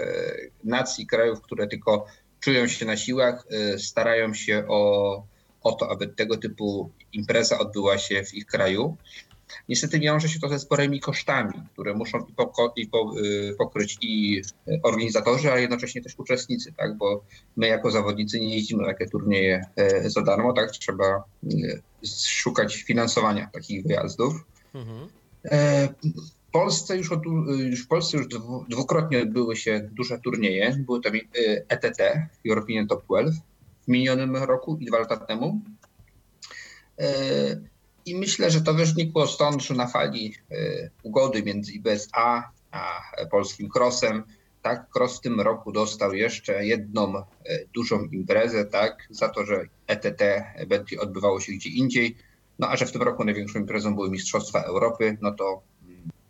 nacji, krajów, które tylko czują się na siłach, starają się o, o to, aby tego typu impreza odbyła się w ich kraju. Niestety wiąże się to ze sporymi kosztami, które muszą i poko- i po- pokryć i organizatorzy, a jednocześnie też uczestnicy, tak? Bo my jako zawodnicy nie jeździmy na takie turnieje za darmo, tak? Trzeba szukać finansowania takich wyjazdów. Mhm. W Polsce już, od, już w Polsce już dwukrotnie odbyły się duże turnieje. Były tam E T T, European Top dwanaście, w minionym roku i dwa lata temu. I myślę, że to wynikło stąd, że na fali ugody między I B S A a polskim Crossem, tak, Cross w tym roku dostał jeszcze jedną dużą imprezę, tak, za to, że E T T będzie odbywało się gdzie indziej. No a że w tym roku największą imprezą były Mistrzostwa Europy, no to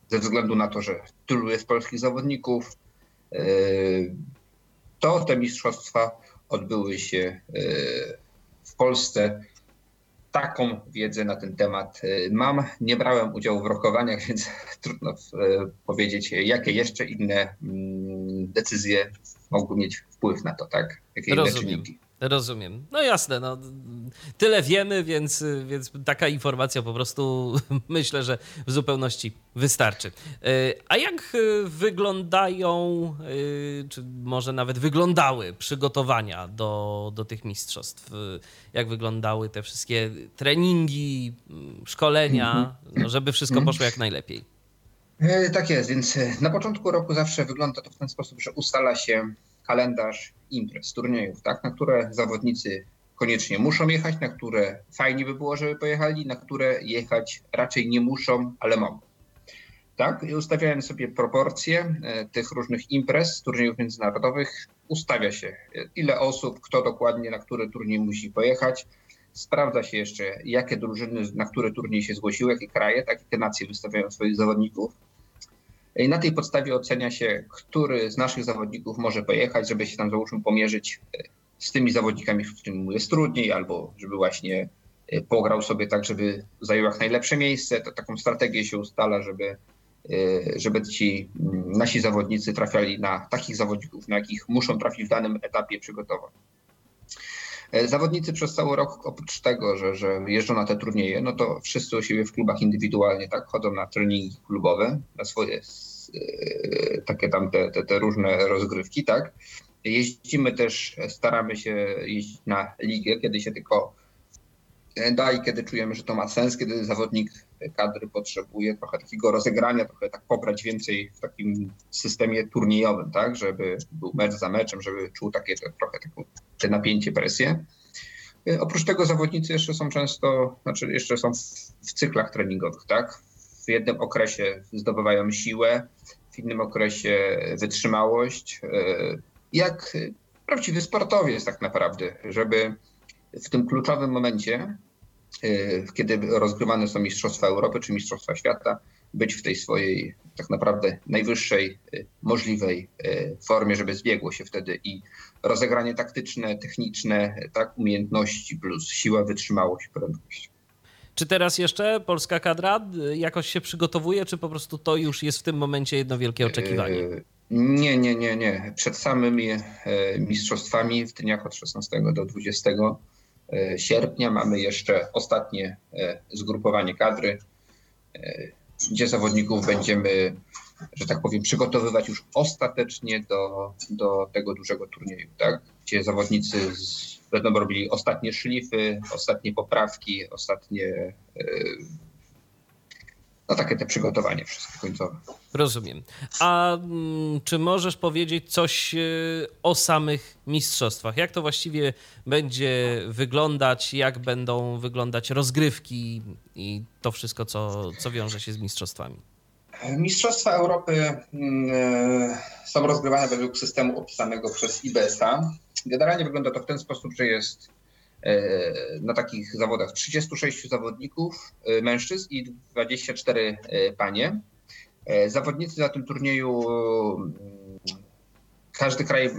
ze względu na to, że tylu jest polskich zawodników, to te mistrzostwa odbyły się w Polsce. Taką wiedzę na ten temat mam. Nie brałem udziału w rokowaniach, więc trudno powiedzieć, jakie jeszcze inne decyzje mogły mieć wpływ na to, tak? Jakie inne czynniki. Rozumiem. No jasne, no tyle wiemy, więc, więc taka informacja po prostu myślę, że w zupełności wystarczy. A jak wyglądają, czy może nawet wyglądały przygotowania do, do tych mistrzostw? Jak wyglądały te wszystkie treningi, szkolenia, no, żeby wszystko poszło jak najlepiej? Tak jest, więc na początku roku zawsze wygląda to w ten sposób, że ustala się kalendarz imprez, turniejów, tak, na które zawodnicy koniecznie muszą jechać, na które fajnie by było, żeby pojechali, na które jechać raczej nie muszą, ale mogą. Tak, i ustawiałem sobie proporcje tych różnych imprez, turniejów międzynarodowych. Ustawia się, ile osób, kto dokładnie na który turniej musi pojechać. Sprawdza się jeszcze, jakie drużyny, na który turniej się zgłosiły, jakie kraje, tak, jakie nacje wystawiają swoich zawodników. I na tej podstawie ocenia się, który z naszych zawodników może pojechać, żeby się tam, załóżmy, pomierzyć z tymi zawodnikami, z którymi jest trudniej, albo żeby właśnie pograł sobie tak, żeby zajął jak najlepsze miejsce. To taką strategię się ustala, żeby, żeby ci nasi zawodnicy trafiali na takich zawodników, na jakich muszą trafić w danym etapie przygotowań. Zawodnicy przez cały rok, oprócz tego, że, że jeżdżą na te turnieje, no to wszyscy u siebie w klubach indywidualnie, tak, chodzą na treningi klubowe, na swoje takie tam te, te, te różne rozgrywki, tak. Jeździmy też, staramy się jeździć na ligę, kiedy się tylko da i kiedy czujemy, że to ma sens, kiedy zawodnik kadry potrzebuje trochę takiego rozegrania, trochę tak pobrać więcej w takim systemie turniejowym, tak, żeby był mecz za meczem, żeby czuł takie trochę takie, te napięcie, presję. Oprócz tego zawodnicy jeszcze są często, znaczy jeszcze są w cyklach treningowych, tak. W jednym okresie zdobywają siłę, w innym okresie wytrzymałość. Jak prawdziwy sportowiec tak naprawdę, żeby w tym kluczowym momencie, kiedy rozgrywane są Mistrzostwa Europy czy Mistrzostwa Świata, być w tej swojej tak naprawdę najwyższej możliwej formie, żeby zbiegło się wtedy i rozegranie taktyczne, techniczne, tak, umiejętności plus siła, wytrzymałość, prędkość. Czy teraz jeszcze polska kadra jakoś się przygotowuje, czy po prostu to już jest w tym momencie jedno wielkie oczekiwanie? Nie, nie, nie, nie. Przed samymi mistrzostwami w dniach od szesnastego do dwudziestego sierpnia mamy jeszcze ostatnie zgrupowanie kadry, gdzie zawodników będziemy, że tak powiem, przygotowywać już ostatecznie do, do tego dużego turnieju, tak? Gdzie zawodnicy z, będą robili ostatnie szlify, ostatnie poprawki, ostatnie no takie te przygotowanie wszystko końcowe. Rozumiem. A czy możesz powiedzieć coś o samych mistrzostwach? Jak to właściwie będzie wyglądać? Jak będą wyglądać rozgrywki i to wszystko, co, co wiąże się z mistrzostwami? Mistrzostwa Europy są rozgrywane według systemu opisanego przez I B S A. Generalnie wygląda to w ten sposób, że jest na takich zawodach trzydziestu sześciu zawodników, mężczyzn i dwudziestu czterech panie. Zawodnicy na tym turnieju, każdy kraj,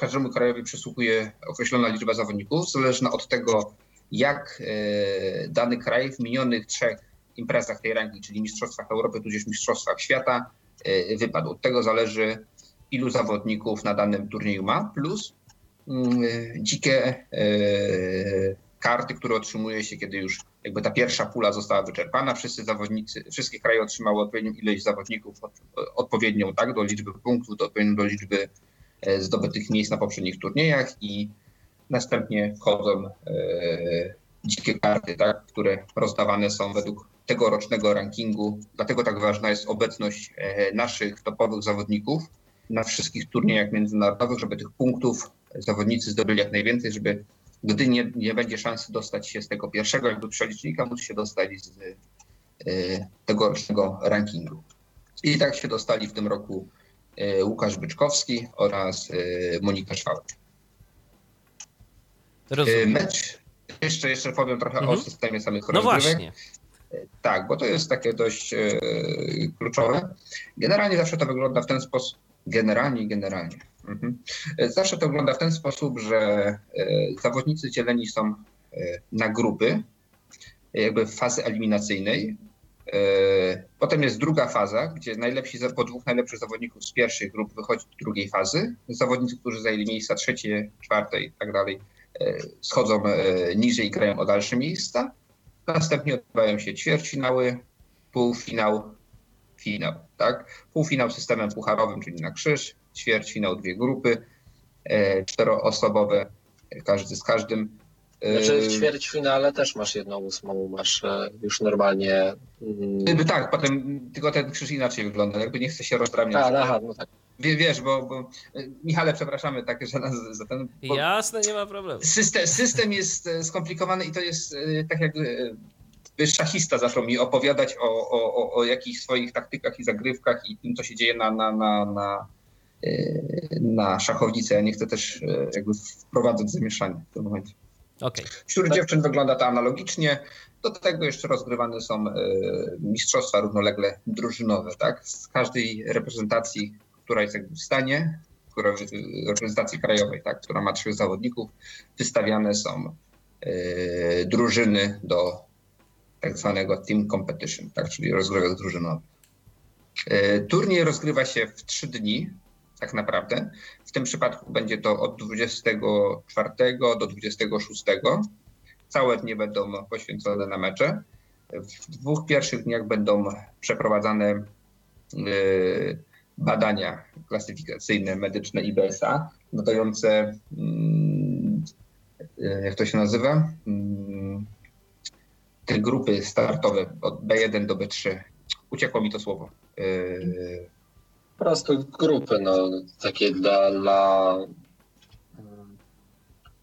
każdemu krajowi przysługuje określona liczba zawodników, zależna od tego, jak dany kraj w minionych trzech imprezach tej rangi, czyli Mistrzostwach Europy, tudzież Mistrzostwach Świata, wypadł. Od tego zależy, ilu zawodników na danym turnieju ma, plus dzikie karty, które otrzymuje się, kiedy już jakby ta pierwsza pula została wyczerpana. Wszyscy zawodnicy, wszystkie kraje otrzymały odpowiednią ilość zawodników, odpowiednią tak, do liczby punktów, odpowiednią do liczby zdobytych miejsc na poprzednich turniejach i następnie wchodzą dzikie karty, tak, które rozdawane są według tegorocznego rankingu. Dlatego tak ważna jest obecność naszych topowych zawodników na wszystkich turniejach międzynarodowych, żeby tych punktów zawodnicy zdobyli jak najwięcej, żeby gdy nie, nie będzie szansy dostać się z tego pierwszego jakby przelicznika, musi się dostali z y, tegorocznego rankingu. I tak się dostali w tym roku y, Łukasz Byczkowski oraz y, Monika Szwałek. Y, mecz, jeszcze, jeszcze powiem trochę mhm. o systemie samych no rozgrywek. Tak, bo to jest takie dość y, kluczowe. Generalnie zawsze to wygląda w ten sposób, generalnie, generalnie. Zawsze to wygląda w ten sposób, że zawodnicy dzieleni są na grupy, jakby w fazy eliminacyjnej. Potem jest druga faza, gdzie najlepsi, po dwóch najlepszych zawodników z pierwszej grupy wychodzi do drugiej fazy. Zawodnicy, którzy zajęli miejsca trzecie, czwarte i tak dalej, schodzą niżej i grają o dalsze miejsca. Następnie odbywają się ćwierćfinały, półfinał, finał. Tak? Półfinał systemem pucharowym, czyli na krzyż. Ćwierćfinał, dwie grupy, e, czteroosobowe, każdy z każdym. E, znaczy w ćwierćfinale też masz jedną ósmą, masz e, już normalnie... Mm... Tak, potem tylko ten krzyż inaczej wygląda, jakby nie chce się rozdrabniać. A, aha, no tak. W, wiesz, bo, bo... Michale, przepraszamy tak, że nas za ten... Jasne, nie ma problemu. System, system jest skomplikowany i to jest tak jak... Szachista zaczął mi opowiadać o, o, o jakichś swoich taktykach i zagrywkach i tym, co się dzieje na, na, na, na, na szachownicy. Ja nie chcę też jakby wprowadzać zamieszanie w tym momencie. Okay. Wśród tak. dziewczyn wygląda to analogicznie. Do tego jeszcze rozgrywane są mistrzostwa równolegle drużynowe. Tak? Z każdej reprezentacji, która jest jakby w stanie, która, reprezentacji krajowej, tak? która ma trzech zawodników, wystawiane są drużyny do tak zwanego team competition, tak, czyli rozgrywek drużynowych. Turniej rozgrywa się w trzy dni, tak naprawdę. W tym przypadku będzie to od dwudziestego czwartego do dwudziestego szóstego. Całe dnie będą poświęcone na mecze. W dwóch pierwszych dniach będą przeprowadzane badania klasyfikacyjne, medyczne I B S A, badające, jak to się nazywa? Te grupy startowe od B jeden do B trzy. Uciekło mi to słowo. Yy... Po prostu grupy, no takie dla... dla...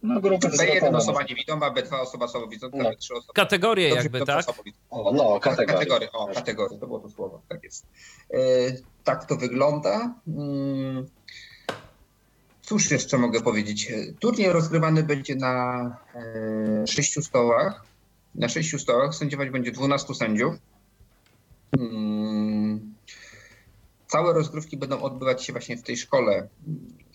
No, grupy B jeden osoba niewidoma, B dwa osoba słabowidząca, no. B trzy osoba... Kategorie Dobrze, jakby, tak? O, no, kategorie. kategorie. O, kategorie, to było to słowo, tak jest. Yy, tak to wygląda. Yy... Cóż jeszcze mogę powiedzieć? Turniej rozgrywany będzie na yy, sześciu stołach. Na sześciu stołach sędziować będzie dwunastu sędziów. Całe rozgrywki będą odbywać się właśnie w tej szkole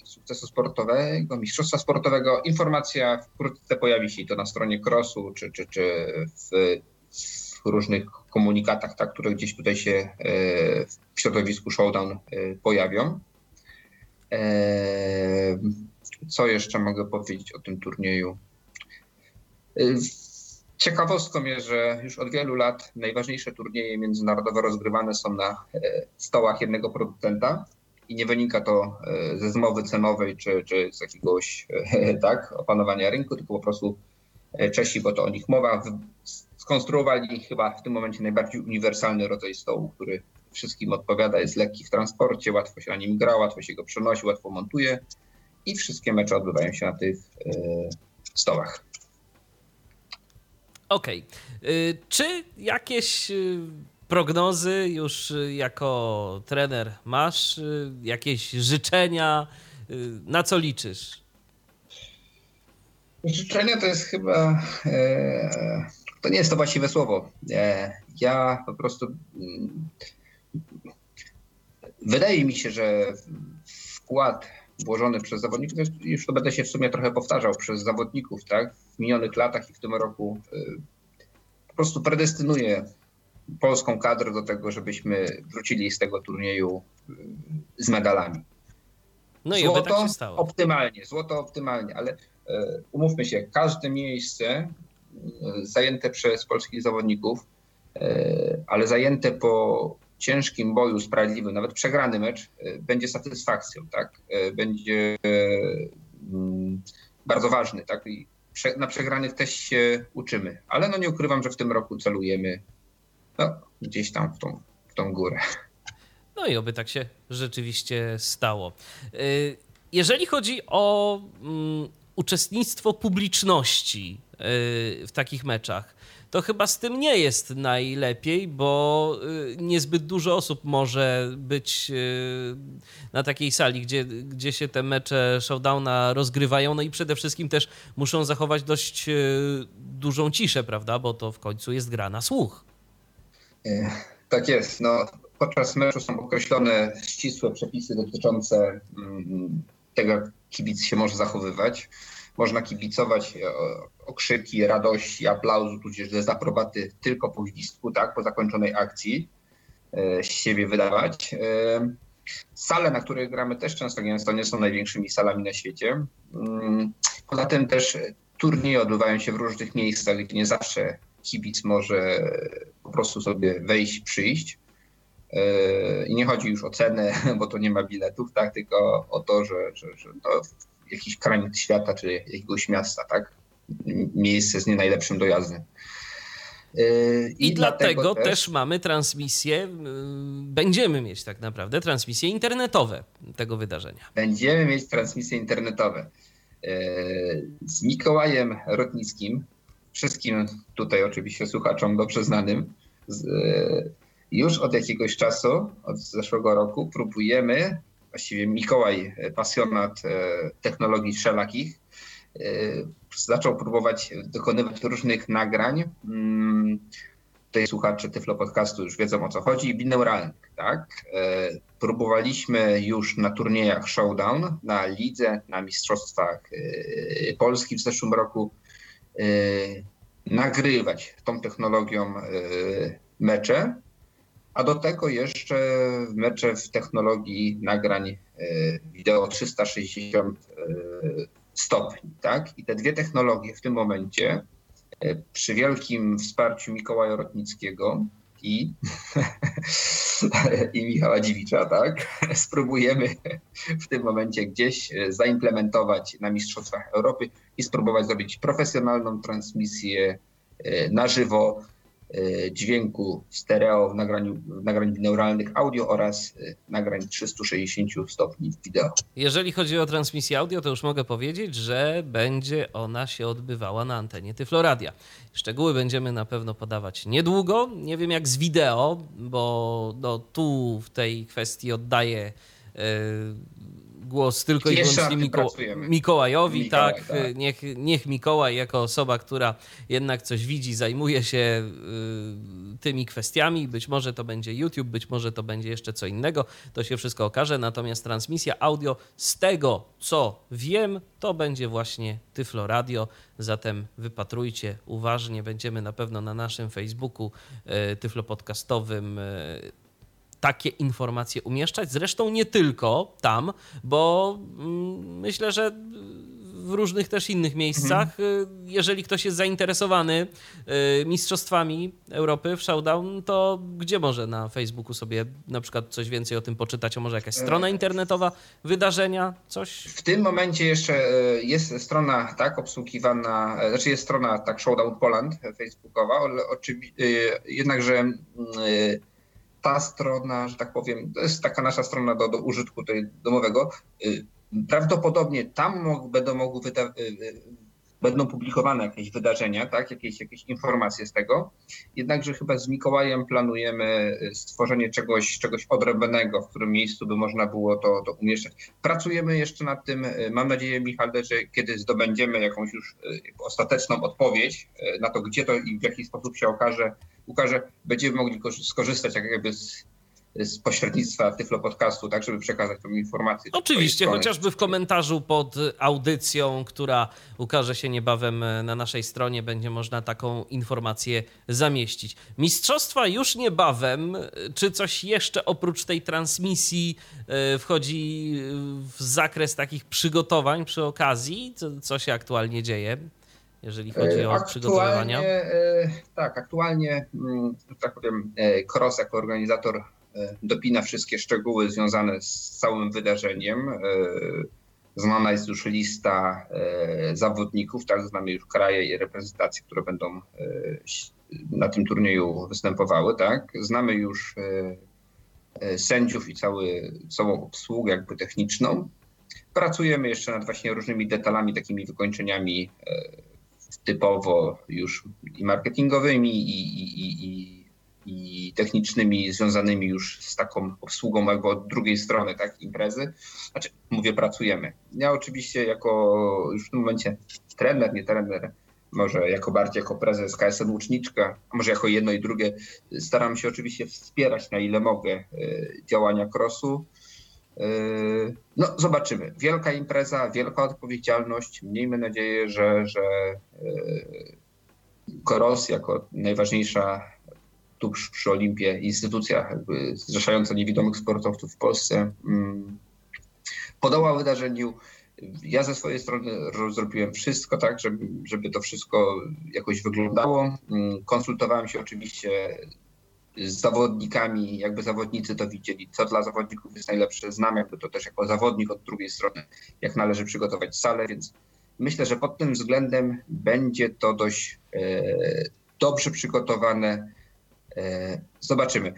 sukcesu sportowego, mistrzostwa sportowego. Informacja wkrótce pojawi się i to na stronie Crossu czy, czy, czy w, w różnych komunikatach, tak, które gdzieś tutaj się w środowisku Showdown pojawią. Co jeszcze mogę powiedzieć o tym turnieju? Ciekawostką jest, że już od wielu lat najważniejsze turnieje międzynarodowe rozgrywane są na stołach jednego producenta i nie wynika to ze zmowy cenowej czy, czy z jakiegoś tak, opanowania rynku, tylko po prostu Czesi, bo to o nich mowa, skonstruowali chyba w tym momencie najbardziej uniwersalny rodzaj stołu, który wszystkim odpowiada, jest lekki w transporcie, łatwo się na nim gra, łatwo się go przenosi, łatwo montuje i wszystkie mecze odbywają się na tych stołach. Okej. Okay. Czy jakieś prognozy już jako trener masz? Jakieś życzenia? Na co liczysz? Życzenia to jest chyba... To nie jest to właściwe słowo. Ja po prostu... Wydaje mi się, że wkład włożony przez zawodników, już to będę się w sumie trochę powtarzał, przez zawodników, tak, w minionych latach i w tym roku po prostu predestynuje polską kadrę do tego, żebyśmy wrócili z tego turnieju z medalami. No i złoto tak się stało. Optymalnie, złoto optymalnie, ale umówmy się, każde miejsce zajęte przez polskich zawodników, ale zajęte po ciężkim boju, sprawiedliwym, nawet przegrany mecz, będzie satysfakcją, tak? Będzie bardzo ważny, tak? I na przegranych też się uczymy, ale no nie ukrywam, że w tym roku celujemy no, gdzieś tam w tą, w tą górę. No i oby tak się rzeczywiście stało. Jeżeli chodzi o uczestnictwo publiczności w takich meczach, to chyba z tym nie jest najlepiej, bo niezbyt dużo osób może być na takiej sali, gdzie, gdzie się te mecze Showdowna rozgrywają. No i przede wszystkim też muszą zachować dość dużą ciszę, prawda? Bo to w końcu jest gra na słuch. Tak jest. No, podczas meczu są określone ścisłe przepisy dotyczące tego, jak kibic się może zachowywać. Można kibicować okrzyki, radości, aplauzu, tudzież dezaprobaty tylko po gwizdku, tak, po zakończonej akcji z siebie wydawać. Sale, na których gramy, też często gęsto nie są największymi salami na świecie. Poza tym też turnieje odbywają się w różnych miejscach, gdzie nie zawsze kibic może po prostu sobie wejść, przyjść. I nie chodzi już o cenę, bo to nie ma biletów, tak, tylko o to, że, że, że to jakiś kraniec świata, czy jakiegoś miasta, tak? Miejsce z nie najlepszym dojazdem. Yy, I, I dlatego, dlatego też... też mamy transmisję, yy, będziemy mieć tak naprawdę transmisje internetowe tego wydarzenia. Będziemy mieć transmisje internetowe. Yy, z Mikołajem Rotnickim, wszystkim tutaj oczywiście słuchaczom dobrze znanym, z, yy, już od jakiegoś czasu, od zeszłego roku próbujemy. Właściwie Mikołaj, pasjonat technologii wszelakich, zaczął próbować dokonywać różnych nagrań. Tutaj słuchacze Tyflo Podcastu już wiedzą, o co chodzi. Binaural, tak? Próbowaliśmy już na turniejach Showdown, na lidze, na mistrzostwach Polski w zeszłym roku nagrywać tą technologią mecze. A do tego jeszcze mecze w technologii nagrań wideo trzysta sześćdziesiąt stopni. Tak? I te dwie technologie w tym momencie przy wielkim wsparciu Mikołaja Rotnickiego i, i Michała Dziwisza, tak? Spróbujemy w tym momencie gdzieś zaimplementować na Mistrzostwach Europy i spróbować zrobić profesjonalną transmisję na żywo dźwięku stereo w nagraniu, nagrań binauralnych audio oraz nagrań trzysta sześćdziesiąt stopni wideo. Jeżeli chodzi o transmisję audio, to już mogę powiedzieć, że będzie ona się odbywała na antenie Tyfloradia. Szczegóły będziemy na pewno podawać niedługo. Nie wiem jak z wideo, bo no, tu w tej kwestii oddaję... Yy, głos tylko i wyłącznie Miko- Mikołajowi. Mikołaj, tak, tak. Niech, niech Mikołaj jako osoba, która jednak coś widzi, zajmuje się y, tymi kwestiami. Być może to będzie YouTube, być może to będzie jeszcze co innego. To się wszystko okaże. Natomiast transmisja audio z tego, co wiem, to będzie właśnie Tyfloradio. Zatem wypatrujcie uważnie. Będziemy na pewno na naszym Facebooku y, tyflopodcastowym y, takie informacje umieszczać. Zresztą nie tylko tam, bo myślę, że w różnych też innych miejscach, mhm. jeżeli ktoś jest zainteresowany mistrzostwami Europy w Showdown, to gdzie może na Facebooku sobie na przykład coś więcej o tym poczytać? A może jakaś strona internetowa, wydarzenia, coś? W tym momencie jeszcze jest strona tak obsługiwana, znaczy jest strona tak Showdown Poland facebookowa, oczywiście, jednakże ta strona, że tak powiem, to jest taka nasza strona do, do użytku domowego. Prawdopodobnie tam mog, będą, mogły wyda- będą publikowane jakieś wydarzenia, tak? jakieś, jakieś informacje z tego. Jednakże chyba z Mikołajem planujemy stworzenie czegoś, czegoś odrębnego, w którym miejscu by można było to, to umieszczać. Pracujemy jeszcze nad tym. Mam nadzieję, Michale, że kiedy zdobędziemy jakąś już ostateczną odpowiedź na to, gdzie to i w jaki sposób się okaże, Łukasze, będziemy mogli skorzystać jak jakby z, z pośrednictwa Tyflo Podcastu, tak żeby przekazać tą informację. Oczywiście, chociażby w komentarzu pod audycją, która ukaże się niebawem na naszej stronie, będzie można taką informację zamieścić. Mistrzostwa już niebawem. Czy coś jeszcze oprócz tej transmisji wchodzi w zakres takich przygotowań przy okazji? Co, co się aktualnie dzieje? Jeżeli chodzi o aktualnie, przygotowania? Tak, aktualnie, że tak powiem, Kross jako organizator dopina wszystkie szczegóły związane z całym wydarzeniem. Znana jest już lista zawodników, tak, znamy już kraje i reprezentacje, które będą na tym turnieju występowały, tak. Znamy już sędziów i cały, całą obsługę jakby techniczną. Pracujemy jeszcze nad właśnie różnymi detalami, takimi wykończeniami typowo już i marketingowymi, i, i, i, i technicznymi, związanymi już z taką obsługą albo od drugiej strony tak, imprezy. Znaczy, mówię, pracujemy. Ja oczywiście jako już w tym momencie trener, nie trener, może jako bardziej jako prezes K S N Łuczniczka, a może jako jedno i drugie, staram się oczywiście wspierać na ile mogę działania Crossu. No zobaczymy. Wielka impreza, wielka odpowiedzialność. Miejmy nadzieję, że, że Kross jako najważniejsza tuż przy Olimpie instytucja jakby zrzeszająca niewidomych sportowców w Polsce podoła wydarzeniu. Ja ze swojej strony zrobiłem wszystko tak, żeby, żeby to wszystko jakoś wyglądało. Konsultowałem się oczywiście z zawodnikami, jakby zawodnicy to widzieli, co dla zawodników jest najlepsze. Znam jakby to też jako zawodnik od drugiej strony, jak należy przygotować salę, więc myślę, że pod tym względem będzie to dość e, dobrze przygotowane. E, zobaczymy.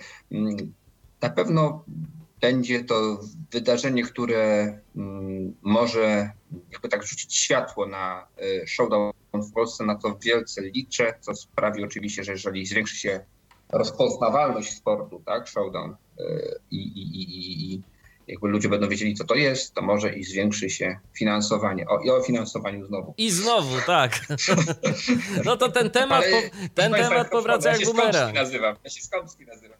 Na pewno będzie to wydarzenie, które m, może jakby tak rzucić światło na e, Showdown w Polsce, na to wielce liczę, co sprawi oczywiście, że jeżeli zwiększy się rozpoznawalność sportu, tak, Showdown i, i, i, i jakby ludzie będą wiedzieli, co to jest, to może i zwiększy się finansowanie. O, i o finansowaniu znowu. I znowu, tak. No to ten temat, Ale, po, ten temat Państwa, powraca jak bumerang. Ja się Skąpski nazywam.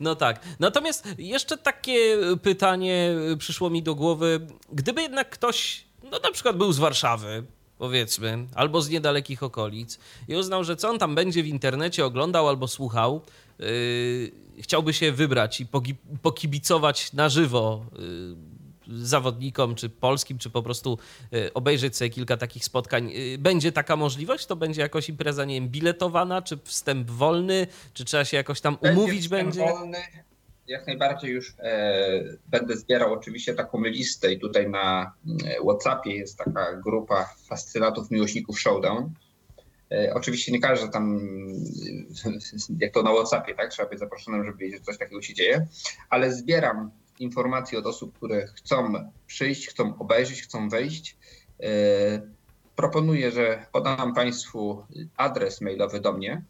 No tak. Natomiast jeszcze takie pytanie przyszło mi do głowy. Gdyby jednak ktoś, no na przykład był z Warszawy, powiedzmy, albo z niedalekich okolic i uznał, że co on tam będzie w internecie oglądał albo słuchał, yy, chciałby się wybrać i pogi- pokibicować na żywo yy, zawodnikom, czy polskim, czy po prostu yy, obejrzeć sobie kilka takich spotkań. Yy, będzie taka możliwość? To będzie jakoś impreza, nie wiem, biletowana, czy wstęp wolny, czy trzeba się jakoś tam będzie umówić? Będzie wolny. Jak najbardziej już e, będę zbierał oczywiście taką listę i tutaj na WhatsAppie jest taka grupa fascynatów, miłośników Showdown. E, oczywiście nie każdy tam, jak to na WhatsAppie, tak, trzeba być zaproszonym, żeby wiedzieć, że coś takiego się dzieje, ale zbieram informacje od osób, które chcą przyjść, chcą obejrzeć, chcą wejść. E, proponuję, że podam Państwu adres mailowy do mnie.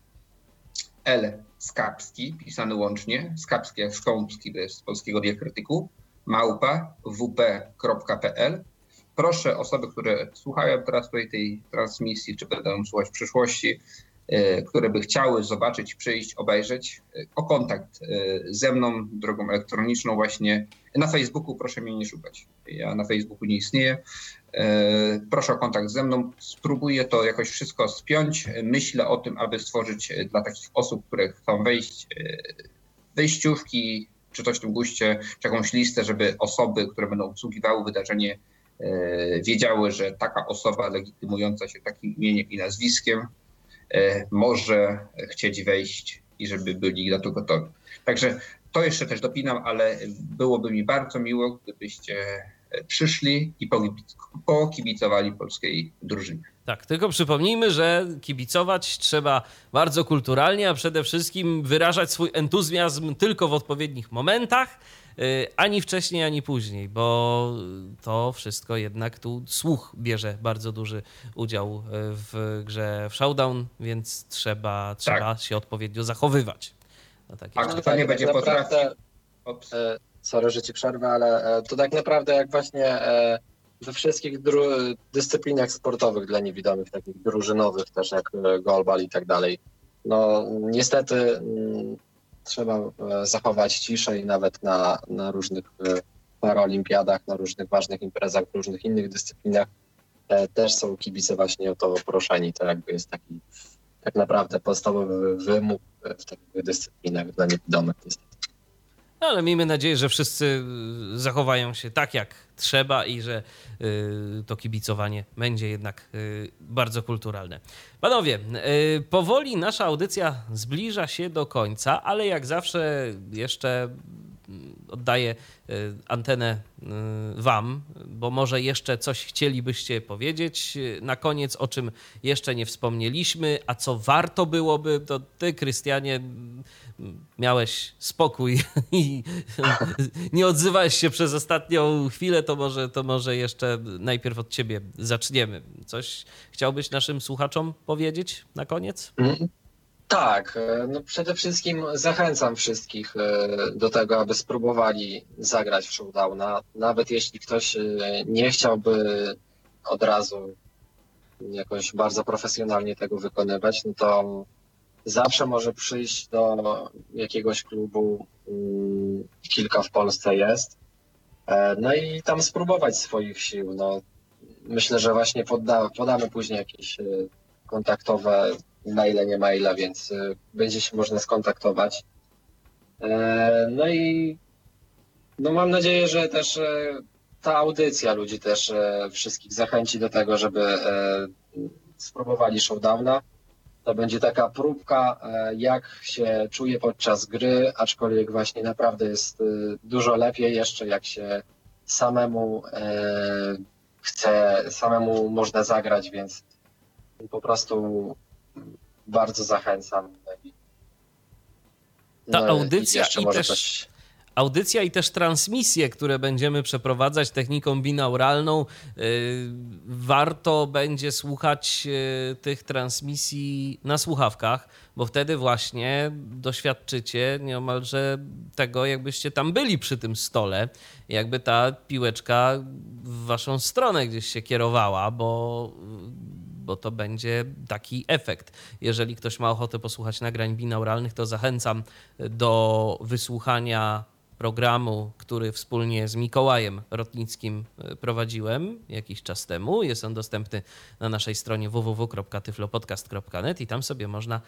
L. Skąpski, pisany łącznie, Skąpski jak Skąpski, to jest z polskiego diakrytyku, małpa w p kropka p l. Proszę osoby, które słuchają teraz tutaj tej transmisji, czy będą słuchać w przyszłości, które by chciały zobaczyć, przyjść, obejrzeć, o kontakt ze mną drogą elektroniczną właśnie. Na Facebooku proszę mnie nie szukać. Ja na Facebooku nie istnieję. Proszę o kontakt ze mną. Spróbuję to jakoś wszystko spiąć. Myślę o tym, aby stworzyć dla takich osób, które chcą wejść, wejściówki, czy coś w tym guście, czy jakąś listę, żeby osoby, które będą obsługiwały wydarzenie, wiedziały, że taka osoba legitymująca się takim imieniem i nazwiskiem może chcieć wejść i żeby byli na to gotowi. Także to jeszcze też dopinam, ale byłoby mi bardzo miło, gdybyście przyszli i pokibicowali polskiej drużynie. Tak, tylko przypomnijmy, że kibicować trzeba bardzo kulturalnie, a przede wszystkim wyrażać swój entuzjazm tylko w odpowiednich momentach, ani wcześniej, ani później, bo to wszystko jednak tu słuch bierze bardzo duży udział w grze w Showdown, więc trzeba, trzeba tak się odpowiednio zachowywać. No, tak a kto nie będzie potrafił... Sorry, że ci przerwę, ale to tak naprawdę jak właśnie we wszystkich dru- dyscyplinach sportowych dla niewidomych, takich drużynowych też, jak golbal i tak dalej. No niestety trzeba zachować ciszę i nawet na, na różnych paraolimpiadach, na różnych ważnych imprezach, w różnych innych dyscyplinach też są kibice właśnie o to proszeni. To jakby jest taki tak naprawdę podstawowy wymóg w takich dyscyplinach dla niewidomych niestety. No ale miejmy nadzieję, że wszyscy zachowają się tak jak trzeba i że y, to kibicowanie będzie jednak y, bardzo kulturalne. Panowie, y, powoli nasza audycja zbliża się do końca, ale jak zawsze jeszcze oddaję y, antenę y, wam, bo może jeszcze coś chcielibyście powiedzieć y, na koniec, o czym jeszcze nie wspomnieliśmy, a co warto byłoby, to ty, Krystianie, miałeś spokój i nie odzywałeś się przez ostatnią chwilę, to może, to może jeszcze najpierw od ciebie zaczniemy. Coś chciałbyś naszym słuchaczom powiedzieć na koniec? Tak, no przede wszystkim zachęcam wszystkich do tego, aby spróbowali zagrać w Showdowna. Nawet jeśli ktoś nie chciałby od razu jakoś bardzo profesjonalnie tego wykonywać, no to zawsze może przyjść do jakiegoś klubu, kilka w Polsce jest, no i tam spróbować swoich sił. No, myślę, że właśnie podda, podamy później jakieś kontaktowe maile, nie maila, więc będzie się można skontaktować. No i no mam nadzieję, że też ta audycja ludzi też wszystkich zachęci do tego, żeby spróbowali Showdowna. To będzie taka próbka, jak się czuje podczas gry, aczkolwiek właśnie naprawdę jest dużo lepiej jeszcze, jak się samemu chce, samemu można zagrać, więc po prostu bardzo zachęcam. No, ta audycja i, i też... Coś... Audycja i też transmisje, które będziemy przeprowadzać techniką binauralną. Warto będzie słuchać tych transmisji na słuchawkach, bo wtedy właśnie doświadczycie niemalże tego, jakbyście tam byli przy tym stole, jakby ta piłeczka w waszą stronę gdzieś się kierowała, bo... bo to będzie taki efekt. Jeżeli ktoś ma ochotę posłuchać nagrań binauralnych, to zachęcam do wysłuchania programu, który wspólnie z Mikołajem Rotnickim prowadziłem jakiś czas temu. Jest on dostępny na naszej stronie w w w kropka tyflopodcast kropka net i tam sobie można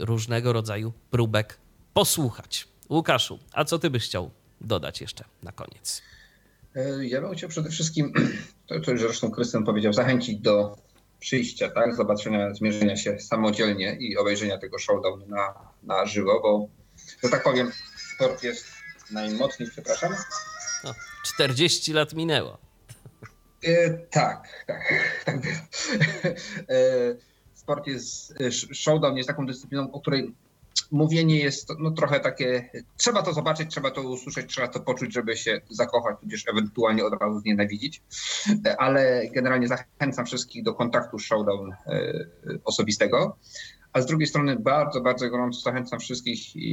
różnego rodzaju próbek posłuchać. Łukaszu, a co ty byś chciał dodać jeszcze na koniec? Ja bym chciał przede wszystkim, to, to już zresztą Krystian powiedział, zachęcić do przyjścia, tak, zobaczenia, zmierzenia się samodzielnie i obejrzenia tego Showdown na, na żywo, bo, że tak powiem, sport jest najmocniej, przepraszam. No, czterdzieści lat minęło. E, tak, tak, tak było. E, sport jest, Showdown jest taką dyscypliną, o której mówienie jest no, trochę takie, trzeba to zobaczyć, trzeba to usłyszeć, trzeba to poczuć, żeby się zakochać, tudzież ewentualnie od razu znienawidzić, ale generalnie zachęcam wszystkich do kontaktu z Showdown osobistego, a z drugiej strony bardzo, bardzo gorąco zachęcam wszystkich i,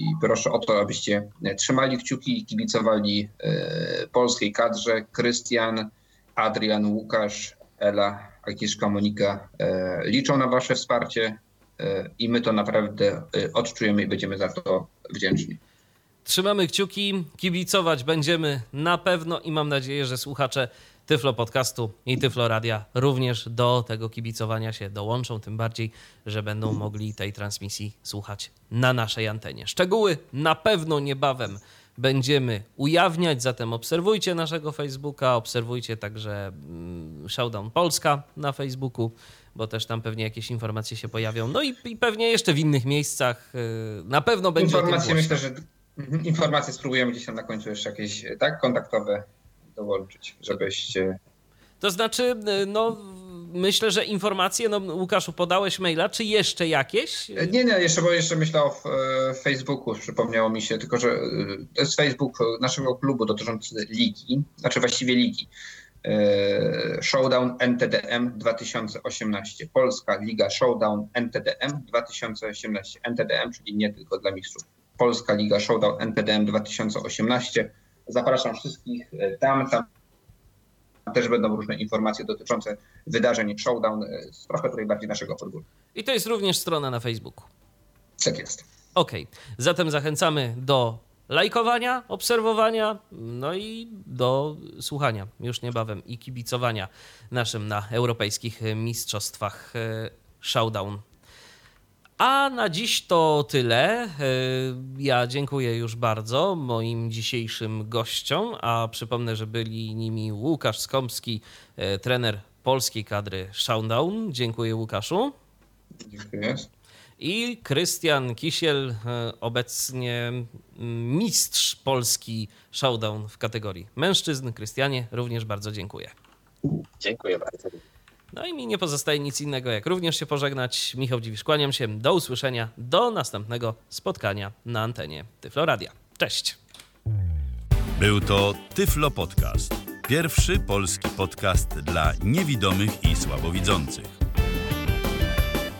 i proszę o to, abyście trzymali kciuki i kibicowali e, polskiej kadrze. Krystian, Adrian, Łukasz, Ela, Agnieszka, Monika e, liczą na wasze wsparcie e, i my to naprawdę e, odczujemy i będziemy za to wdzięczni. Trzymamy kciuki, kibicować będziemy na pewno i mam nadzieję, że słuchacze Tyflo Podcastu i Tyfloradia również do tego kibicowania się dołączą, tym bardziej, że będą mogli tej transmisji słuchać na naszej antenie. Szczegóły na pewno niebawem będziemy ujawniać, zatem obserwujcie naszego Facebooka, obserwujcie także Showdown Polska na Facebooku, bo też tam pewnie jakieś informacje się pojawią, no i, i pewnie jeszcze w innych miejscach na pewno będzie informacje, myślę, że informacje spróbujemy gdzieś tam na końcu jeszcze jakieś tak kontaktowe dołączyć, żebyście... To znaczy, no myślę, że informacje, no Łukaszu, podałeś maila, czy jeszcze jakieś? Nie, nie, jeszcze, bo jeszcze myślę o Facebooku, przypomniało mi się, tylko że to jest Facebook naszego klubu dotyczący ligi, znaczy właściwie ligi. Showdown N T D M dwa tysiące osiemnaście. Polska Liga Showdown N T D M dwa tysiące osiemnaście. N T D M, czyli nie tylko dla mistrzów. Polska Liga Showdown N T D M dwa tysiące osiemnaście. Zapraszam wszystkich tam, tam też będą różne informacje dotyczące wydarzeń Showdown, trochę tutaj bardziej naszego podwórka. I to jest również strona na Facebooku. Tak jest. Okej, okay. Zatem zachęcamy do lajkowania, obserwowania, no i do słuchania już niebawem i kibicowania naszym na europejskich mistrzostwach Showdown. A na dziś to tyle. Ja dziękuję już bardzo moim dzisiejszym gościom, a przypomnę, że byli nimi Łukasz Skąpski, trener polskiej kadry Showdown. Dziękuję, Łukaszu. Dziękuję. I Krystian Kisiel, obecnie mistrz Polski Showdown w kategorii mężczyzn. Krystianie, również bardzo dziękuję. Dziękuję bardzo. No i mi nie pozostaje nic innego, jak również się pożegnać. Michał Dziwisz, kłaniam się. Do usłyszenia, do następnego spotkania na antenie Tyfloradia. Cześć! Był to Tyflo Podcast. Pierwszy polski podcast dla niewidomych i słabowidzących.